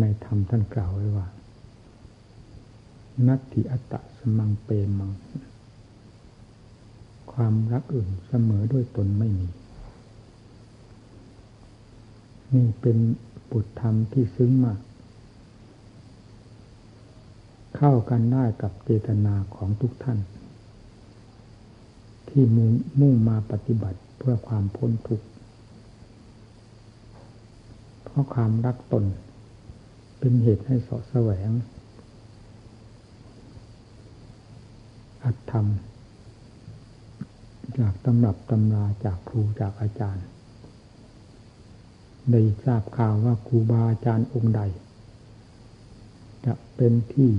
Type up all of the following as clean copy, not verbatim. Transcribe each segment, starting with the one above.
ในธรรมท่านกล่าวไว้ว่านัตถิอัตตะสมังเปมังความรักอื่นเสมอด้วยตนไม่มีนี่เป็นบุตรธรรมที่ซึ้งมากเข้ากันได้กับเจตนาของทุกท่านที่มุ่งมาปฏิบัติเพื่อความพ้นทุกข์เพราะความรักตนเป็นเหตุให้เสาะแสวงอัตธรรมจากตำรับตำราจากครูจากอาจารย์ได้ทราบข่าวว่าครูบาอาจารย์องค์ใดจะเป็นที่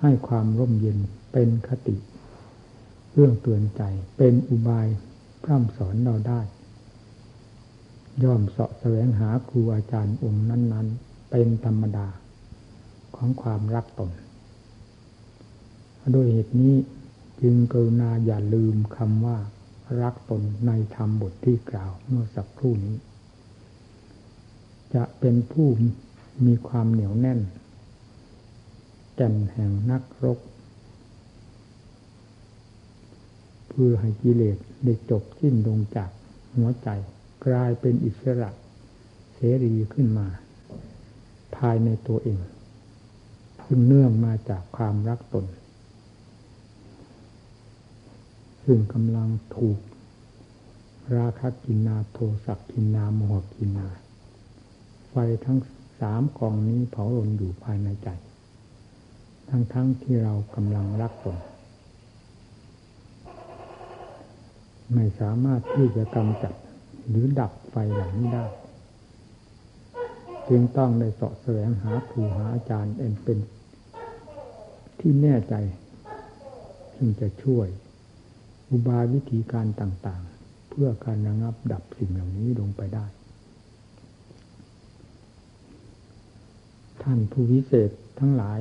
ให้ความร่มเย็นเป็นคติเรื่องเตือนใจเป็นอุบายพร่ำสอนเราได้ย่อมเสาะแสวงหาครูอาจารย์องค์นั้นๆเป็นธรรมดาของความรักตนโดยเหตุนี้จึงกรุณาอย่าลืมคำว่ารักตนในธรรมบทที่กล่าวเมื่อสักครู่นี้จะเป็นผู้มีความเหนียวแน่นแก่นแห่งนักรบเพื่อให้กิเลสได้จบสิ้นลงจากหัวใจกลายเป็นอิสระเสรีขึ้นมาภายในตัวเองซึ่งเนื่องมาจากความรักตนซึ่งกำลังถูกราคะกินาโทสะกินาโมหกินาไฟทั้งสามกองนี้เผารนอยู่ภายในใจทั้งที่เรากำลังรักตนไม่สามารถที่จะกำจัดหรือดับไฟเหล่านี้ได้จึงต้องได้เสาะแสวงหาครูหาอาจารย์เป็นที่แน่ใจซึ่งจะช่วยอุบายวิธีการต่างๆเพื่อการระงับดับสิ่งเหล่านี้ลงไปได้ท่านผู้วิเศษทั้งหลาย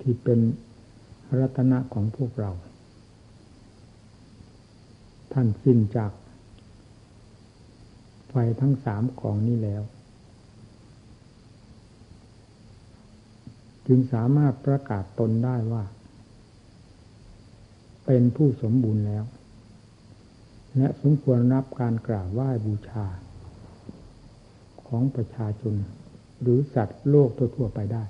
ที่เป็นรัตนะของพวกเราท่านสิ้นจากไฟทั้งสามกองนี้แล้วจึงสามารถประกาศตนได้ว่าเป็นผู้สมบูรณ์แล้วและสมควรรับการกราบไหว้บูชาของประชาชนหรือสัตว์โลกทั่วๆไปได้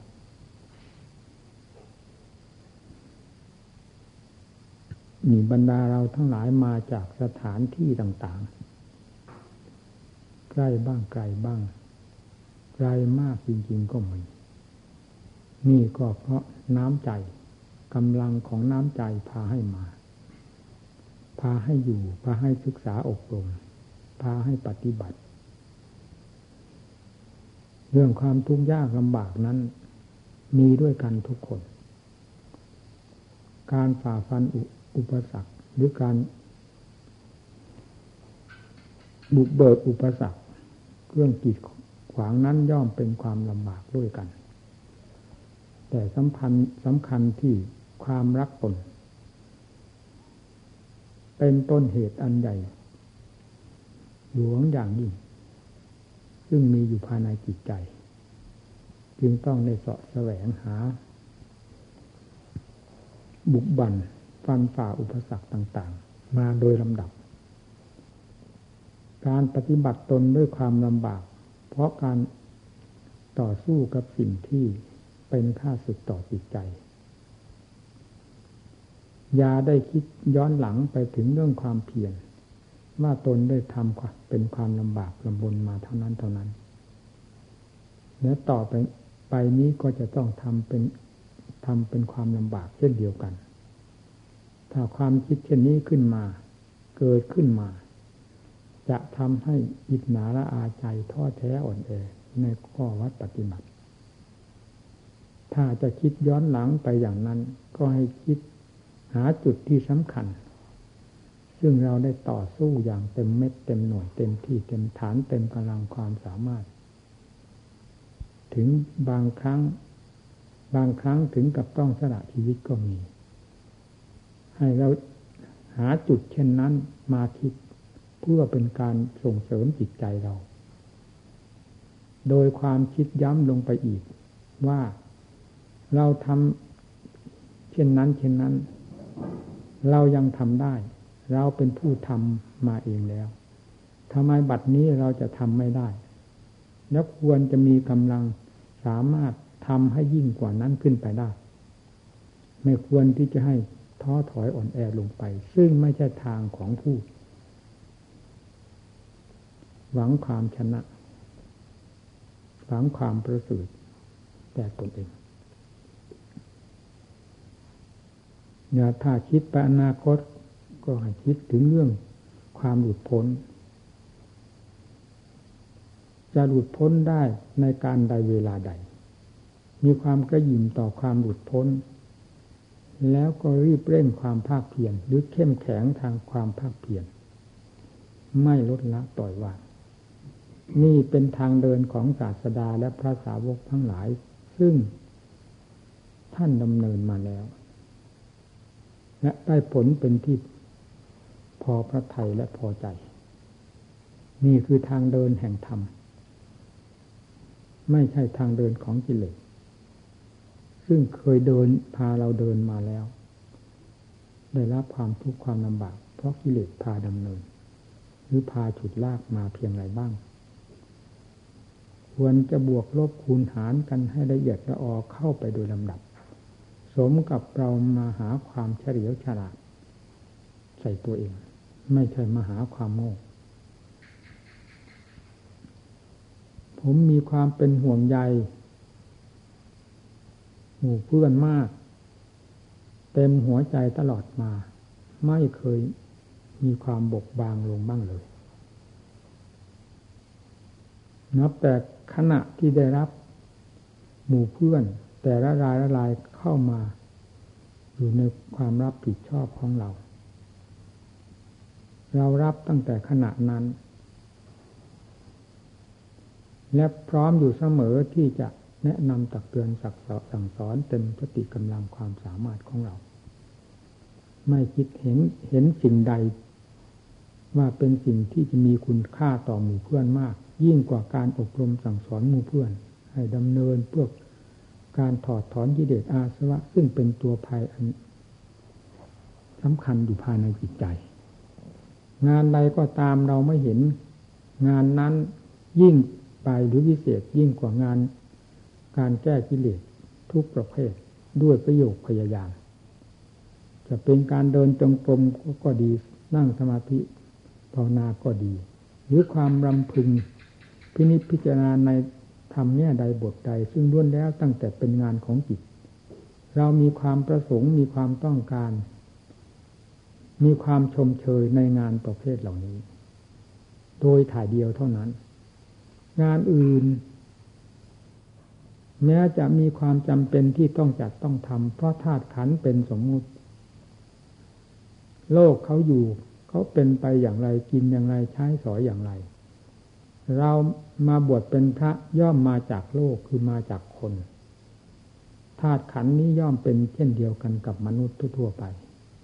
มีบรรดาเราทั้งหลายมาจากสถานที่ต่างๆใกล้บ้างไกลบ้างไกลมากจริงๆก็มีนี่ก็เพราะน้ำใจกำลังของน้ำใจพาให้มาพาให้อยู่พาให้ศึกษาอบรมพาให้ปฏิบัติเรื่องความทุกข์ยากลำบากนั้นมีด้วยกันทุกคนการฝ่าฟันอุปสรรคหรือการบุกเบิกอุปสรรคเครื่องกีดขวางนั้นย่อมเป็นความลำบากด้วยกันแต่สำคัญที่ความรักตนเป็นต้นเหตุอันใหญ่หลวงอย่างยิ่งซึ่งมีอยู่ภายในจิตใจจึงต้องได้เสาะแสวงหาบุกบั่นฟันฝ่าอุปสรรคต่างๆมาโดยลำดับการปฏิบัติตนด้วยความลำบากเพราะการต่อสู้กับสิ่งที่เป็นค่าศึกต่อจิตใจอย่าได้คิดย้อนหลังไปถึงเรื่องความเพียรว่าตนได้ทำเป็นความลำบากลำบนมาเท่านั้นและต่อไปนี้ก็จะต้องทำเป็นความลำบากเช่นเดียวกันถ้าความคิดเช่นนี้ขึ้นมาเกิดขึ้นมาจะทำให้อิจฉาละอาใจท้อแท้อ่อนแอในข้อวัดปฏิบัติถ้าจะคิดย้อนหลังไปอย่างนั้นก็ให้คิดหาจุดที่สำคัญซึ่งเราได้ต่อสู้อย่างเต็มเม็ดเต็มหน่วยเต็มที่เต็มฐานเต็มกำลังความสามารถถึงบางครั้งถึงกับต้องสละชีวิตก็มีให้เราหาจุดเช่นนั้นมาคิดเพื่อเป็นการส่งเสริมจิตใจเรา โดยความคิดย้ำลงไปอีกว่าเราทำเช่นนั้นเรายังทำได้เราเป็นผู้ทำมาเองแล้วทำไมบัดนี้เราจะทำไม่ได้แล้วควรจะมีกำลังสามารถทำให้ยิ่งกว่านั้นขึ้นไปได้ไม่ควรที่จะให้ท้อถอยอ่อนแอลงไปซึ่งไม่ใช่ทางของผู้หวังความชนะหวังความประเสริฐแต่ตนเองอย่าถ้าคิดไปอนาคตก็ให้คิดถึงเรื่องความหลุดพ้นจะหลุดพ้นได้ในการใดเวลาใดมีความกระยิ่มต่อความหลุดพ้นแล้วก็รีบเร่งความภาคเพียรหรือเข้มแข็งทางความภาคเพียรไม่ลดละต่อยวางนี่เป็นทางเดินของศาสดาและพระสาวกทั้งหลายซึ่งท่านดำเนินมาแล้วและได้ผลเป็นที่พอพระทัยและพอใจนี่คือทางเดินแห่งธรรมไม่ใช่ทางเดินของกิเลสซึ่งเคยเดินพาเราเดินมาแล้วได้รับความทุกข์ความลำบากเพราะกิเลสพาดำเนินหรือพาฉุดลากมาเพียงไรบ้างควรจะบวกลบคูณหารกันให้ละเอียดละออเข้าไปโดยลำดับสมกับเรามาหาความเฉลียวฉลาดใส่ตัวเองไม่ใช่มาหาความโง่ผมมีความเป็นห่วงใยหมู่เพื่อนมากเต็มหัวใจตลอดมาไม่เคยมีความบกบางลงบ้างเลยนับแต่ขณะที่ได้รับหมู่เพื่อนแต่ละรายเข้ามาอยู่ในความรับผิดชอบของเรารับตั้งแต่ขณะนั้นและพร้อมอยู่เสมอที่จะแนะนำตักเตือนสั่งสอนเต็มสติกำลังความสามารถของเราไม่คิดเห็นสิ่งใดว่าเป็นสิ่งที่จะมีคุณค่าต่อหมู่เพื่อนมากยิ่งกว่าการอบรมสั่งสอนหมู่เพื่อนให้ดำเนินเพื่อการถอดถอนกิเลสอาสวะซึ่งเป็นตัวภัยอันสำคัญอยู่ภายในจิตใจงานใดก็ตามเราไม่เห็นงานนั้นยิ่งไปหรือวิเศษยิ่งกว่างานการแก้กิเลสทุกประเภทด้วยประโยคพยายามจะเป็นการเดินจงกรมก็ดีนั่งสมาธิภาวนาก็ดีหรือความรำพึงพินิจพิจารณาในธรรมเนี่ยใดบทใดซึ่งล้วนแล้วตั้งแต่เป็นงานของจิตเรามีความประสงค์มีความต้องการมีความชมเชยในงานประเภทเหล่านี้โดยถ่ายเดียวเท่านั้นงานอื่นแม้จะมีความจำเป็นที่ต้องจัดต้องทำเพราะธาตุขันธ์เป็นสมมุติโลกเขาอยู่เขาเป็นไปอย่างไรกินอย่างไรใช้สอยอย่างไรเรามาบวชเป็นพระย่อมมาจากโลกคือมาจากคนธาตุขันธ์นี้ย่อมเป็นเช่นเดียวกันกับมนุษย์ทั่วไป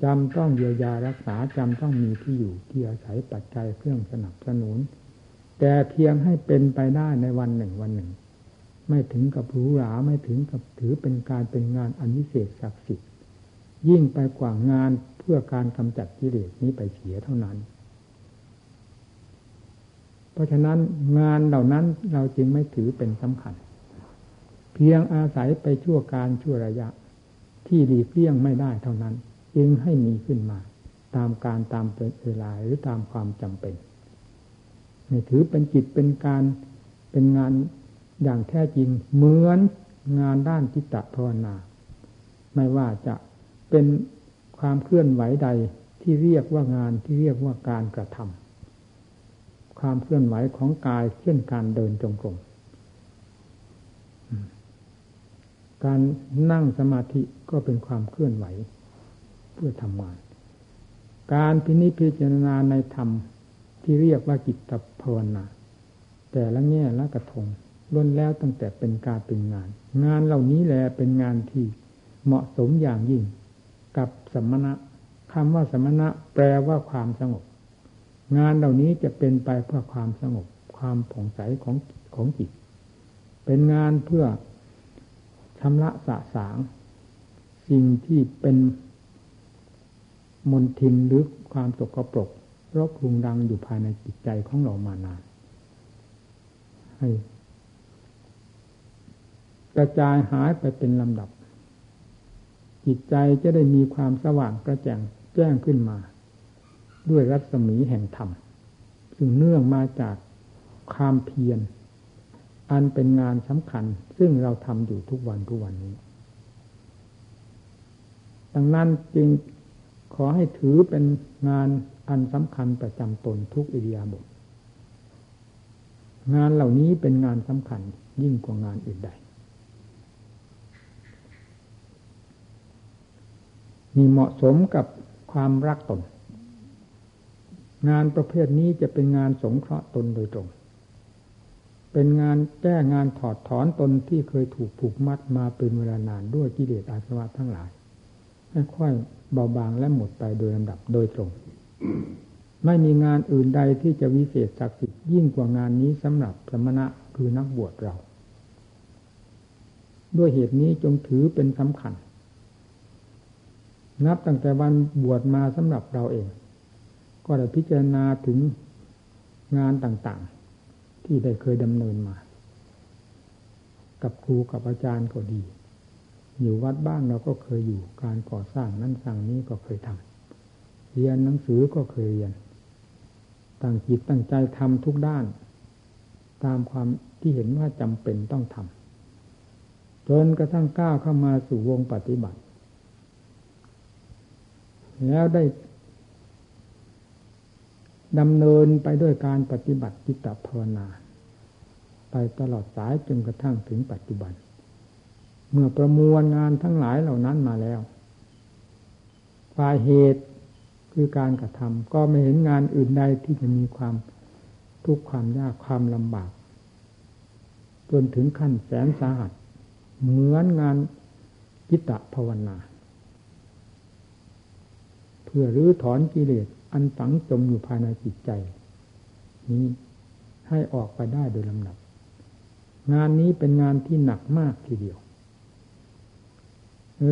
จำต้องเยียวยารักษาจำต้องมีที่อยู่ที่อาศัยปัจจัยเครื่องสนับสนุนแต่เพียงให้เป็นไปได้ในวันหนึ่งไม่ถึงกับหรูหราไม่ถึงกับถือเป็นการเป็นงานอันวิเศษศักดิ์สิทธิ์ยิ่งไปกว่างานเพื่อการกำจัดกิเลสนี้ไปเสียเท่านั้นเพราะฉะนั้นงานเหล่านั้นเราจึงไม่ถือเป็นสำคัญเพียงอาศัยไปชั่วการชั่วระยะที่หลีกเลี่ยงไม่ได้เท่านั้นจึงให้มีขึ้นมาตามการตามเวลาหรือตามความจำเป็นไม่ถือเป็นกิจเป็นการเป็นงานอย่างแท้จริงเหมือนงานด้านจิตตภาวนาไม่ว่าจะเป็นความเคลื่อนไหวใดที่เรียกว่างานที่เรียกว่าการกระทำความเคลื่อนไหวของกายเช่นการเดินจงกรมการนั่งสมาธิก็เป็นความเคลื่อนไหวเพื่อทำงานการพินิจพิจารณาในธรรมที่เรียกว่าจิตภาวนาแต่ละแง่ละกระทงล้วนแล้วตั้งแต่เป็นการเป็นงานงานเหล่านี้แหละเป็นงานที่เหมาะสมอย่างยิ่งกับสมณะคำว่าสมณะแปลว่าความสงบงานเหล่านี้จะเป็นไปเพื่อความสงบความผ่องใสของจิต เป็นงานเพื่อชำระสะสางสิ่งที่เป็นมลทินหรือความสกปรกรบกวนรังอยู่ภายในจิตใจของเรามานานให้กระจายหายไปเป็นลำดับจิตใจจะได้มีความสว่างกระจ่างแจ้งขึ้นมาด้วยรัศมีแห่งธรรมซึ่งเนื่องมาจากความเพียรอันเป็นงานสำคัญซึ่งเราทำอยู่ทุกวันนี้ดังนั้นจึงขอให้ถือเป็นงานอันสำคัญประจำตนทุกอิริยาบถงานเหล่านี้เป็นงานสำคัญยิ่งกว่างานอื่นใดมีเหมาะสมกับความรักตนงานประเภทนี้จะเป็นงานสงเคราะห์ตนโดยตรงเป็นงานแก้งานถอดถอนตนที่เคยถูกผูกมัดมาเป็นเวลานานด้วยกิเลสอาสวะทั้งหลายให้ค่อยเบาบางและหมดไปโดยลำดับโดยตรงไม่มีงานอื่นใดที่จะวิเศษศักดิ์สิทธิ์ยิ่งกว่างานนี้สำหรับสมณะคือนักบวชเราด้วยเหตุนี้จงถือเป็นสำคัญนับตั้งแต่วันบวชมาสำหรับเราเองก็ได้พิจารณาถึงงานต่างๆที่ได้เคยดำเนินมากับครูกับอาจารย์ก็ดีอยู่วัดบ้านเราก็เคยอยู่การก่อสร้างนั้นสร้างนี้ก็เคยทำเรียนหนังสือก็เคยเรียนตั้งจิตตั้งใจทำทุกด้านตามความที่เห็นว่าจำเป็นต้องทำจนกระทั่งก้าวเข้ามาสู่วงปฏิบัติแล้วได้ดำเนินไปด้วยการปฏิบัติจิตภาวนาไปตลอดสายจนกระทั่งถึงปัจจุบันเมื่อประมวลงานทั้งหลายเหล่านั้นมาแล้วฝ่ายเหตุคือการกระทำก็ไม่เห็นงานอื่นใดที่จะมีความทุกข์ความยากความลำบากจนถึงขั้นแสนสาหัสเหมือนงานจิตภาวนาเพื่อรื้อถอนกิเลสอันฝังจมอยู่ภายในจิตใจนี้ให้ออกไปได้โดยลำดับงานนี้เป็นงานที่หนักมากทีเดียว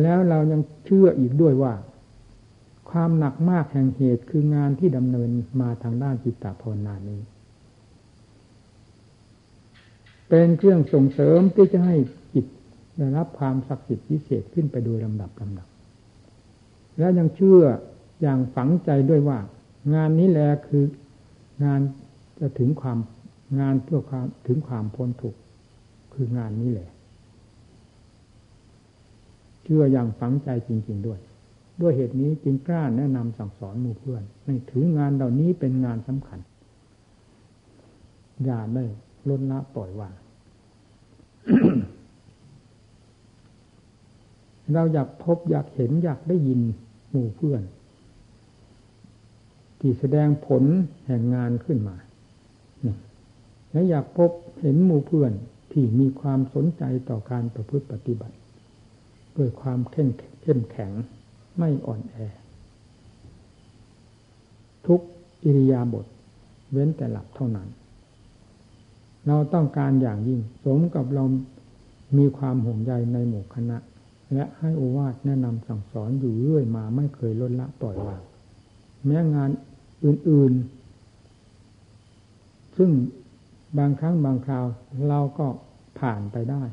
แล้วเรายังเชื่ออีกด้วยว่าความหนักมากแห่งเหตุคืองานที่ดำเนินมาทางด้านจิตตภาวนานี้เป็นเครื่องส่งเสริมที่จะให้จิตได้รับความศักดิ์สิทธิ์พิเศษขึ้นไปโดยลำดับแล้วยังเชื่ออย่างฝังใจด้วยว่างานนี้แหละคืองานจะถึงความงานเพื่อความถึงความพ้นทุกข์คืองานนี้แหละเชื่ออย่างฝังใจจริงๆด้วยเหตุนี้จึงกล้าแนะนำสั่งสอนหมู่เพื่อนให้ถืองานเหล่านี้เป็นงานสำคัญอย่าได้ลดละปล่อยวาง เราอยากพบอยากเห็นอยากได้ยินหมู่เพื่อนที่แสดงผลแห่งงานขึ้นมาและอยากพบเห็นหมู่เพื่อนที่มีความสนใจต่อการประพฤติปฏิบัติด้วยความเข้มแข็งไม่อ่อนแอทุกอิริยาบถเว้นแต่หลับเท่านั้นเราต้องการอย่างยิ่งสมกับเรามีความห่วงใยในหมู่คณะและให้โอวาทแนะนำสั่งสอนอยู่เรื่อยมาไม่เคยลดละปล่อยวางแม้งานอื่นๆซึ่งบางครั้งบางคราวเราก็ผ่านไปได้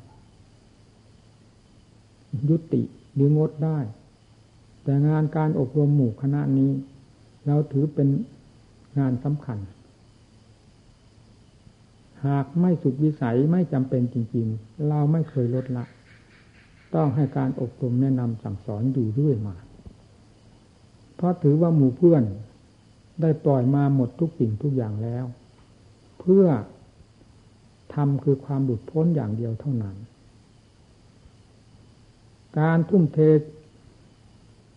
ยุติหรืองดได้แต่งานการอบรมหมู่คณะนี้เราถือเป็นงานสำคัญหากไม่สุดวิสัยไม่จำเป็นจริงๆเราไม่เคยลดละต้องให้การอบรมแนะนำสั่งสอนอยู่ด้วยมาเพราะถือว่าหมู่เพื่อนได้ปล่อยมาหมดทุกสิ่งทุกอย่างแล้วเพื่อทำคือความหลุดพ้นอย่างเดียวเท่านั้นการทุ่มเท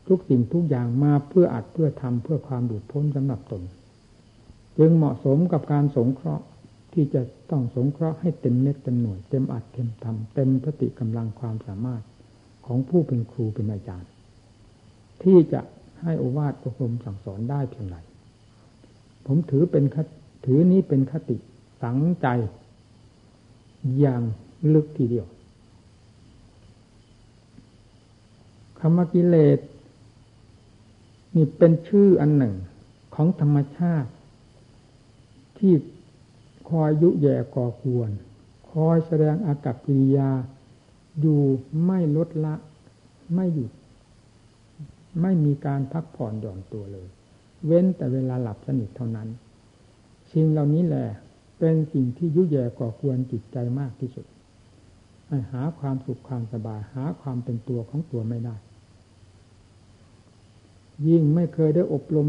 ทุกสิ่งทุกอย่างมาเพื่ออัดเพื่อทำเพื่อความหลุดพ้นสำหรับตนจึงเหมาะสมกับการสงเคราะห์ที่จะต้องสงเคราะห์ให้เต็มเม็ดเต็มหน่วยเต็มอัดเต็มทำเต็มพติกำลังความสามารถของผู้เป็นครูเป็นอาจารย์ที่จะให้โอวาทอบรมสั่งสอนได้เพียงไรผมถือนี้เป็นคติฝังใจอย่าง ลึกทีเดียวคำว่ากิเลสนี่เป็นชื่ออันหนึ่งของธรรมชาติที่คอยยุแย่ก่อควรคอยแสดงอากัปกิริยาอยู่ไม่ลดละไม่หยุดไม่มีการพักผ่อนหย่อนตัวเลยเว้นแต่เวลาหลับสนิทเท่านั้นสิ่งเหล่านี้แหละเป็นสิ่งที่ยุแย่ก่อควรจิตใจมากที่สุดหาความสุขความสบายหาความเป็นตัวของตัวไม่ได้ยิ่งไม่เคยได้อบรม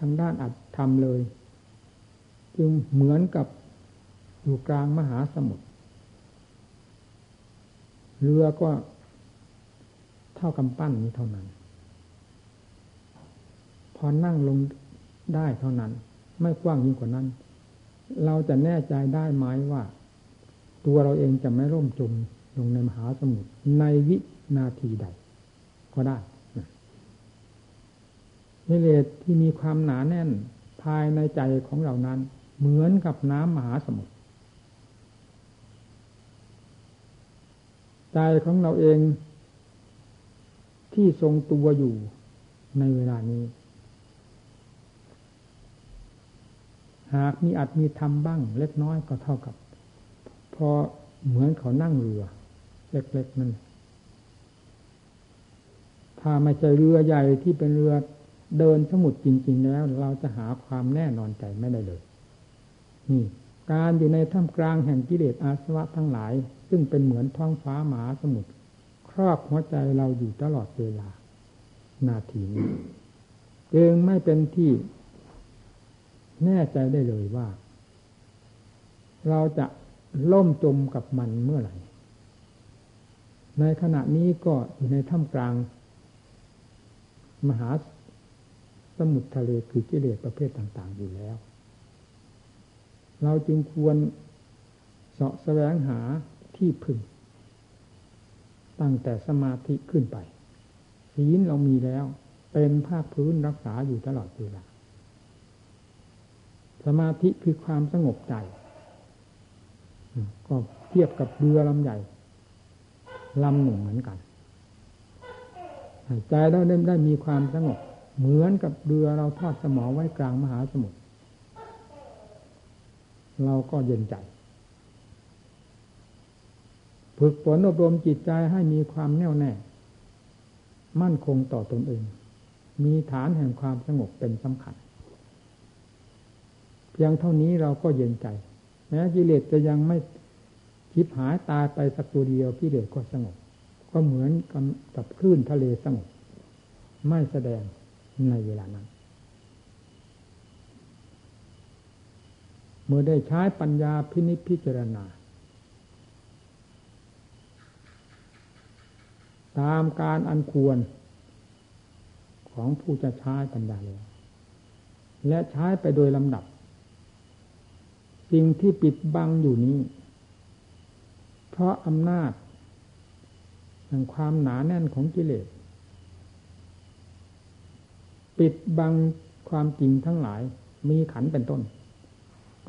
ทางด้านอัตธรรมเลยจึงเหมือนกับอยู่กลางมหาสมุทรเรือก็เท่ากำปั้นนี้เท่านั้นพอนั่งลงได้เท่านั้นไม่กว้างยิ่งกว่านั้นเราจะแน่ใจได้ไหมว่าตัวเราเองจะไม่ร่มจมลงในมหาสมุทรในวินาทีใดก็ได้กิเลสที่มีความหนาแน่นภายในใจของเรานั้นเหมือนกับน้ำมหาสมุทรใจของเราเองที่ทรงตัวอยู่ในเวลานี้หากมีอัตมีธรรมบ้างเล็กน้อยก็เท่ากับพอเหมือนเขานั่งเรือเล็กๆนั่นถ้าไม่ใช่เรือใหญ่ที่เป็นเรือเดินสมุทรจริงๆแล้วเราจะหาความแน่นอนใจไม่ได้เลยนี่การอยู่ในท่ามกลางแห่งกิเลสอาสวะทั้งหลายซึ่งเป็นเหมือนท้องฟ้ามหาสมุทรครอบหัวใจเราอยู่ตลอดเวลานาทีนี้จึงไม่เป็นที่แน่ใจได้เลยว่าเราจะล่มจมกับมันเมื่อไหร่ในขณะนี้ก็อยู่ในท่ามกลางมหาสมุทรทะเลคือกิเลสประเภทต่างๆอยู่แล้วเราจึงควรเสาะแสวงหาที่พึ่งตั้งแต่สมาธิขึ้นไปศีลเรามีแล้วเป็นภาคพื้นรักษาอยู่ตลอดเวลาสมาธิคือความสงบใจก็เทียบกับเรือลำใหญ่ลำหนึ่งเหมือนกันใจเราได้มีความสงบเหมือนกับเรือเราทอดสมอไว้กลางมหาสมุทรเราก็เย็นใจฝึกฝนอบรมจิตใจให้มีความแน่วแน่มั่นคงต่อตนเองมีฐานแห่งความสงบเป็นสำคัญเพียงเท่านี้เราก็เย็นใจแม้กิเลสจะยังไม่ชิบหายตายไปสักตัวเดียวกิเลสก็สงบก็เหมือนกับคลื่นทะเลสงบไม่แสดงในเวลานั้นเมื่อได้ใช้ปัญญาพินิจพิจารณาตามการอันควรของผู้จะใช้ปัญญาแล้วและใช้ไปโดยลำดับสิ่งที่ปิดบังอยู่นี้เพราะอำนาจแห่งความหนาแน่นของกิเลสปิดบังความจริงทั้งหลายมีขันเป็นต้น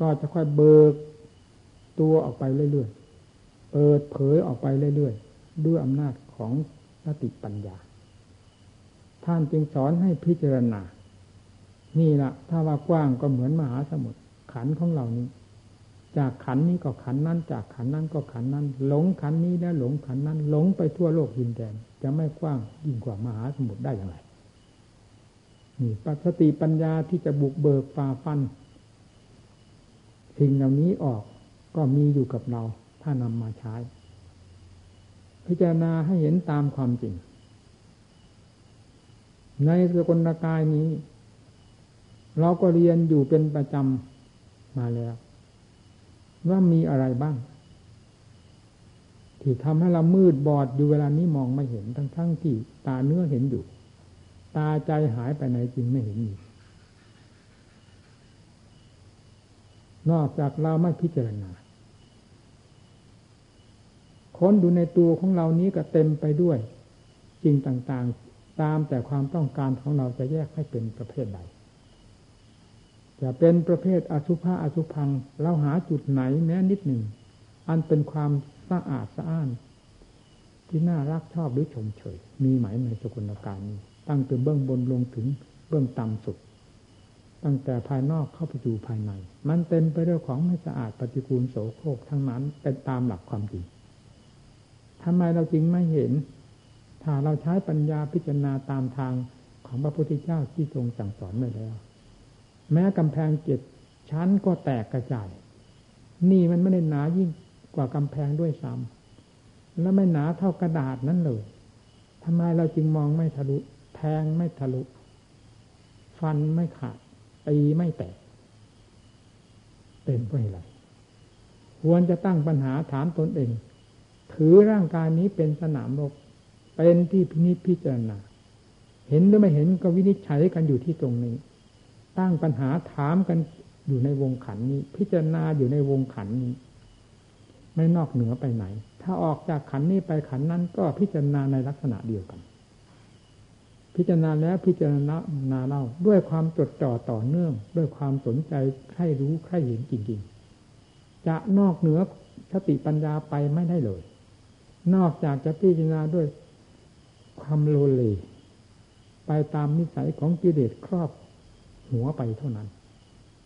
ก็จะค่อยเบิกตัวออกไปเรื่อยๆเปิดเผยออกไปเรื่อยๆด้วยอำนาจของสติปัญญาท่านจึงสอนให้พิจารณานี่ล่ะถ้าว่ากว้างก็เหมือนมหาสมุทรขันของเรานี้จากขันนี้ก็ขันนั้นจากขันนั้นก็ขันนั้นหลงขันนี้แล้วหลงขันนั้นหลงไปทั่วโลกดินแดนจะไม่กว้างยิ่งกว่ามหาสมุทรได้อย่างไรนี่สติปัญญาที่จะบุกเบิกฝ่าฟันสิ่งเหล่านี้ออกก็มีอยู่กับเราถ้านำมาใช้พิจารณาให้เห็นตามความจริงในสกลกายนี้เราก็เรียนอยู่เป็นประจำมาแล้วว่ามีอะไรบ้างที่ทำให้เรามืดบอดอยู่เวลานี้มองไม่เห็นทั้งที่ตาเนื้อเห็นอยู่ตาใจหายไปไหนจริงไม่เห็นอีกนอกจากเราไม่พิจารณาค้นดูในตัวของเรานี้ก็เต็มไปด้วยจริงต่างๆตามแต่ความต้องการของเราจะแยกให้เป็นประเภทใดจะเป็นประเภทอสุภะอสุภังเราหาจุดไหนแม้นิดหนึ่งอันเป็นความ สะอาดสะอ้านที่น่ารักชอบหรือชมเชยมีไหมในสกุลการนี้ตั้งแต่เบื้องบนลงถึงเบื้องต่ำสุดตั้งแต่ภายนอกเข้าไปดูภายในมันเต็มไปด้วยของไม่สะอาดปฏิกูลโสโครกทั้งนั้นเป็นตามหลักความจริงทำไมเราจึงไม่เห็นถ้าเราใช้ปัญญาพิจารณาตามทางของพระพุทธเจ้าที่ทรงสั่งสอนไว้แล้วแม้กำแพงเจ็ดชั้นก็แตกกระจายนี่มันไม่ได้หนายิ่งกว่ากำแพงด้วยซ้ำและไม่หนาเท่ากระดาษนั้นเลยทำไมเราจึงมองไม่ทะลุแทงไม่ทะลุฟันไม่ขาดตีไม่แตกเป็นเพราะอะไรควรจะตั้งปัญหาถามตนเองถือร่างกายนี้เป็นสนามรบเป็นที่พินิจพิจารณาเห็นหรือไม่เห็นก็วินิจฉัยกันอยู่ที่ตรงนี้ตั้งปัญหาถามกันอยู่ในวงขันนี้พิจารณาอยู่ในวงขันนี้ไม่นอกเหนือไปไหนถ้าออกจากขันนี้ไปขันนั้นก็พิจารณาในลักษณะเดียวกันพิจารณาแล้วพิจารณาเล่าด้วยความจดจ่อต่อเนื่องด้วยความสนใจใคร่รู้ใคร่เห็นจริงๆจะนอกเหนือสติปัญญาไปไม่ได้เลยนอกจากจะพิจารณาด้วยความโลเลไปตามนิสัยของกิเลสครอบหัวไปเท่านั้น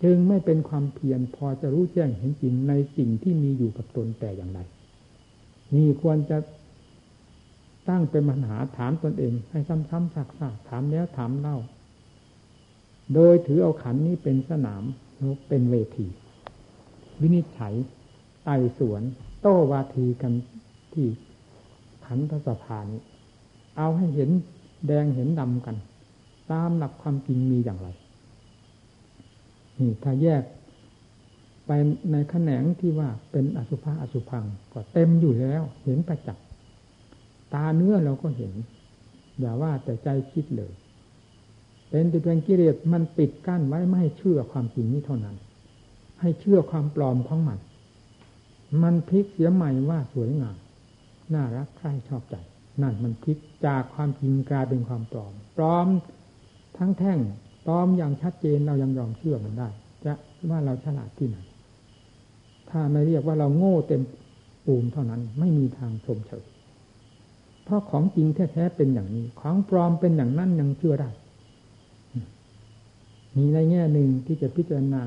จึงไม่เป็นความเพียรพอจะรู้แจ้งเห็นจริงในสิ่งที่มีอยู่กับตนแต่อย่างใดนี่ควรจะตั้งเป็นปัญหาถามตนเองให้ซ้ำๆซักๆถามแล้วถามเล่าโดยถือเอาขันนี้เป็นสนามเป็นเวทีวินิจฉัยไต่สวนโต้วาทีกันที่ขันธสภานี้เอาให้เห็นแดงเห็นดำกันตามหลักความจริงมีอย่างไรนี่ถ้าแยกไปในแขนงที่ว่าเป็นอสุภะอสุภังก็เต็มอยู่แล้วเห็นประจักษ์ตาเนื้อเราก็เห็นอย่าว่าแต่ใจคิดเลยเป็นแต่เพียงกิเลสมันปิดกั้นไว้ไม่ให้เชื่อความจริงนี้เท่านั้นให้เชื่อความปลอมของมันมันพลิกเสียใหม่ว่าสวยงามน่ารักใคร่ชอบใจนั่นมันพลิกจากความจริงกลายเป็นความปลอมปลอมทั้งแท่งปลอมอย่างชัดเจนเรายังยอมเชื่อมันได้จะว่าเราฉลาดที่ไหนถ้าไม่เรียกว่าเราโง่เต็มปูมเท่านั้นไม่มีทางชมเชยเพราะของจริงแท้ๆเป็นอย่างนี้ของปลอมเป็นอย่างนั้นยังเชื่อได้มีในแง่หนึ่งที่จะพิจารณา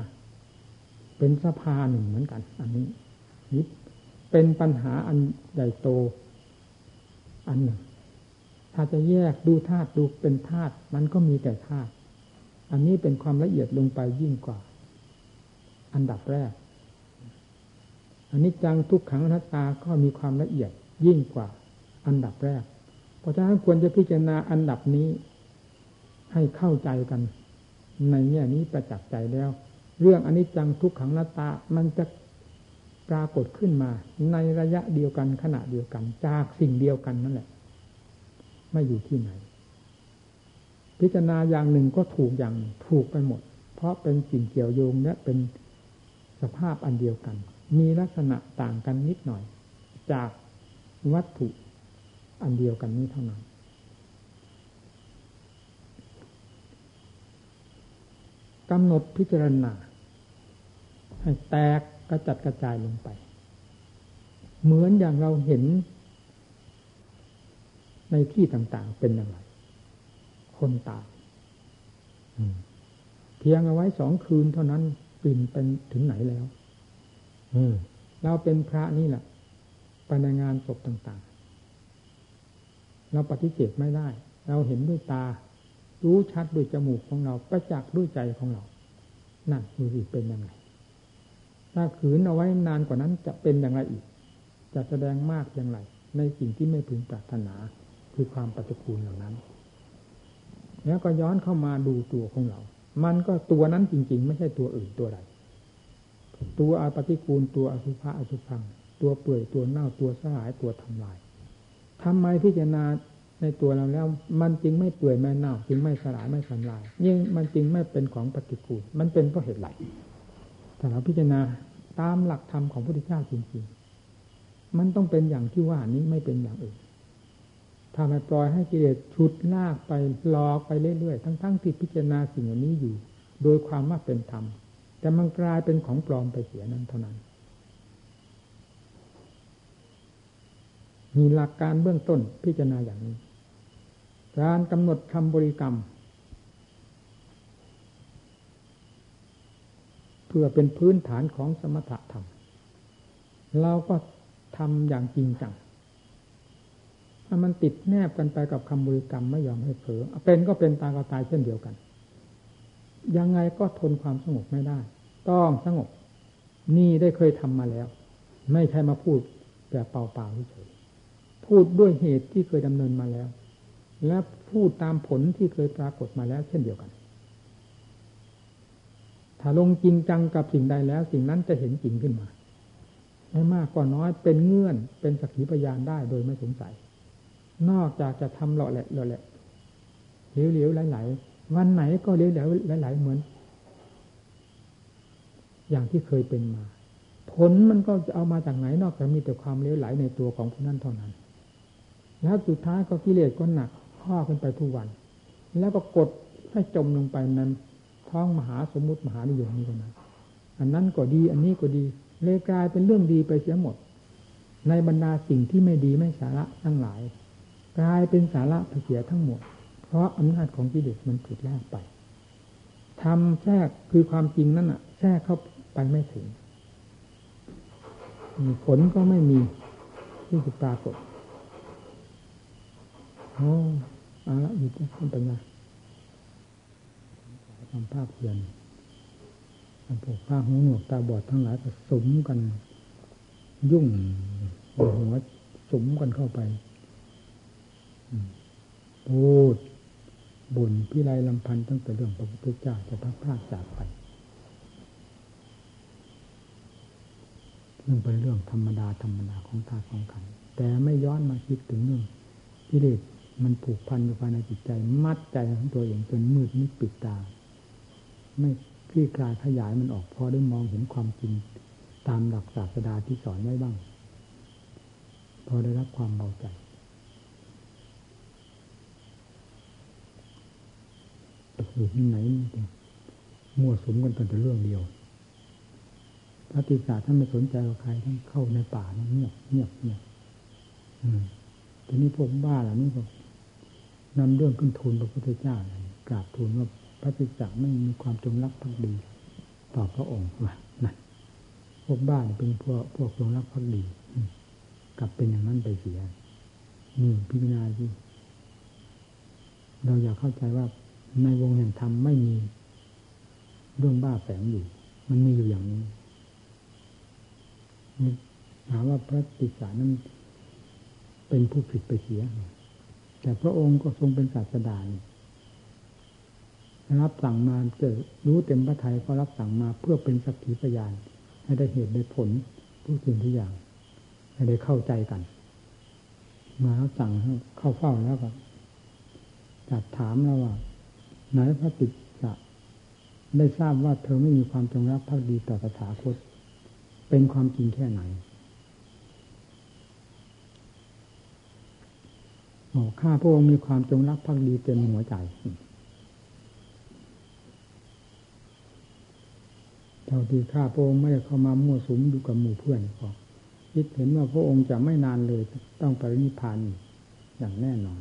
เป็นสภาหนึ่งเหมือนกันอันนี้เป็นปัญหาอันใหญ่โตอันหนึ่งถ้าจะแยกดูธาตุดูเป็นธาตุมันก็มีแต่ธาตุอันนี้เป็นความละเอียดลงไปยิ่งกว่าอันดับแรกอันนี้จังทุกขังอนัตตาก็มีความละเอียดยิ่งกว่าอันดับแรกเพราะฉะนั้นควรจะพิจารณาอันดับนี้ให้เข้าใจกันในแง่นี้ประจักษ์ใจแล้วเรื่องอนิจจังทุกขังอนัตตามันจะปรากฏขึ้นมาในระยะเดียวกันขณะเดียวกันจากสิ่งเดียวกันนั่นแหละไม่อยู่ที่ไหนพิจารณาอย่างหนึ่งก็ถูกอย่างถูกไปหมดเพราะเป็นสิ่งเกี่ยวโยงและเป็นสภาพอันเดียวกันมีลักษณะต่างกันนิดหน่อยจากวัตถุอันเดียวกันนี้เท่านั้นกำหนดพิจารณาให้แตกกระจัดกระจายลงไปเหมือนอย่างเราเห็นในที่ต่างๆเป็นอย่างไรคนตายเพียงเอาไว้2 คืนเท่านั้นกลิ่นเป็นถึงไหนแล้วเราเป็นพระนี่แหละไปในงานศพต่างๆเราปฏิเสธไม่ได้เราเห็นด้วยตารู้ชัดด้วยจมูกของเราประจักษ์ด้วยใจของเรานั่นดูสิเป็นยังไงถ้าขืนเอาไว้นานกว่านั้นจะเป็นอย่างไรอีกจะแสดงมากอย่างไรในสิ่งที่ไม่พึงปรารถนาคือความปฏิกูลเหล่านั้นแล้วก็ย้อนเข้ามาดูตัวของเรามันก็ตัวนั้นจริงๆไม่ใช่ตัวอื่นตัวใดตัวอาปฏิกูลตัวอสุภะอสุภังตัวเปื่อยตัวเน่าตัวสลายตัวทำลายทำไมพิจารณาในตัวเราแล้วมันจึงไม่เปื่อยไม่เน่าจึงไม่สลายไม่ทำลายยิ่งมันจึงไม่เป็นของปฏิกูลมันเป็นเพราะเหตุไรถ้าเราพิจารณาตามหลักธรรมของพระพุทธเจ้าจริงๆมันต้องเป็นอย่างที่ว่านี้ไม่เป็นอย่างอื่นถ้าไม่ปล่อยให้กิเลสชุดลากไปลอกไปเรื่อยๆทั้งๆที่พิจารณาสิ่งนี้อยู่โดยความว่าเป็นธรรมแต่มันกลายเป็นของปลอมไปเสียนั้นเท่านั้น มีหลักการเบื้องต้นพิจารณาอย่างนี้การกำหนดทำบริกรรมเพื่อเป็นพื้นฐานของสมถะธรรมเราก็ทำอย่างจริงจังถ้ามันติดแนบกันไปกับคำบริกรรมไม่ยอมให้เผลอเป็นก็เป็นตายก็ตายเช่นเดียวกันยังไงก็ทนความสงบไม่ได้ต้องสงบนี่ได้เคยทำมาแล้วไม่ใช่มาพูดแต่เปล่าๆเฉยๆพูดด้วยเหตุที่เคยดำเนินมาแล้วและพูดตามผลที่เคยปรากฏมาแล้วเช่นเดียวกันถ้าลงจริงจังกับสิ่งใดแล้วสิ่งนั้นจะเห็นจริงขึ้นมาไม่มากก็น้อยเป็นเงื่อนเป็นสักขีพยานได้โดยไม่สงสัยนอกจากจะทำหล่อแหละเหลวๆไหลๆวันไหนก็เหลวๆไหลๆเหมือนอย่างที่เคยเป็นมาผลมันก็จะเอามาจากไหนนอกจากมีแต่ความเหลวไหลในตัวของผู้นั้นเท่านั้นแล้วสุดท้ายก็กิเลสก็หนักข้อขึ้นไปทุกวันแล้วก็กดให้จมลงไปในท้องมหาสมุทรมหานิยมนี้นะอันนั้นก็ดีอันนี้ก็ดีเลยกลายเป็นเรื่องดีไปเสียหมดในบรรดาสิ่งที่ไม่ดีไม่สาระทั้งหลายกลายเป็นสาระไปเสียทั้งหมดเพราะอำนาจของกิเลสมันถูกแลกไปทำแทรกคือความจริงนั่นน่ะแทรกเข้าไปไม่ถึงผลก็ไม่มีที่จะปรากฏโอ้เอาละหยุดขึ้นไปนะทำภาพเพียนทำผูกผ้าหูหนวกตาบอดทั้งหลายผสมกันยุ่งหัวสมกันเข้าไปพูดบ่นพิไรลำพันธ์ตั้งแต่เรื่องพระพุทธเจ้าจะพักพากจากไปซึ่งเป็นเรื่องธรรมดาของธาตุของขันธ์แต่ไม่ย้อนมาคิดถึงเรื่องกิเลสมันผูกพันอยู่ภายในจิตใจมัดใจของตัวเองจนมืดมิดปิดตาไม่คลี่คลายขยายมันออกพอได้มองเห็นความจริงตามหลักศาสดาที่สอนไว้บ้างพอได้รับความเบาใจอยู่ที่ไหนมั่วสุมกันแต่เรื่องเดียวพระติสสะท่านไม่สนใจกับใครท่านเข้าในป่าเงียบเงียบเนี่ยทีนี้พวกบ้าเหล่านี้ก็นำเรื่องขึ้นทูลพระพุทธเจ้ากราบทูลว่าพระติสสะไม่มีความจงรักภักดีต่อพระองค์ว่ะนั่นพวกบ้าเป็นพวกจงรักภักดีกลับเป็นอย่างนั้นไปเสียนี่พิจารณาที่เราอยากเข้าใจว่าในวงแห่งธรรมไม่มีเรื่องบ้าแฝงอยู่มันมีอยู่อย่างนี้ถามว่าพระติสสะนั้นเป็นผู้ผิดไปเสียแต่พระองค์ก็ทรงเป็นศาสดารับสั่งมาจะรู้เต็มพระทัยก็รับสั่งมาเพื่อเป็นสักขีพยานให้ได้เหตุได้ผลทุกสิ่งทุกอย่างให้ได้เข้าใจกันมารับสั่งเข้าเฝ้าแล้วก็จัดถามแล้วว่าไหนพระติสสะได้ทราบว่าเธอไม่มีความจงรักภักดีต่อตถาคตเป็นความจริงแค่ไหนบอกข้าพระองค์มีความจงรักภักดีเต็มหัวใจเท่าที่ข้าพระองค์ไม่ได้เข้ามามั่วสุมดูกับหมู่เพื่อนก็คิดเห็นว่าพระองค์จะไม่นานเลยต้องปรินิพพานอย่างแน่นอน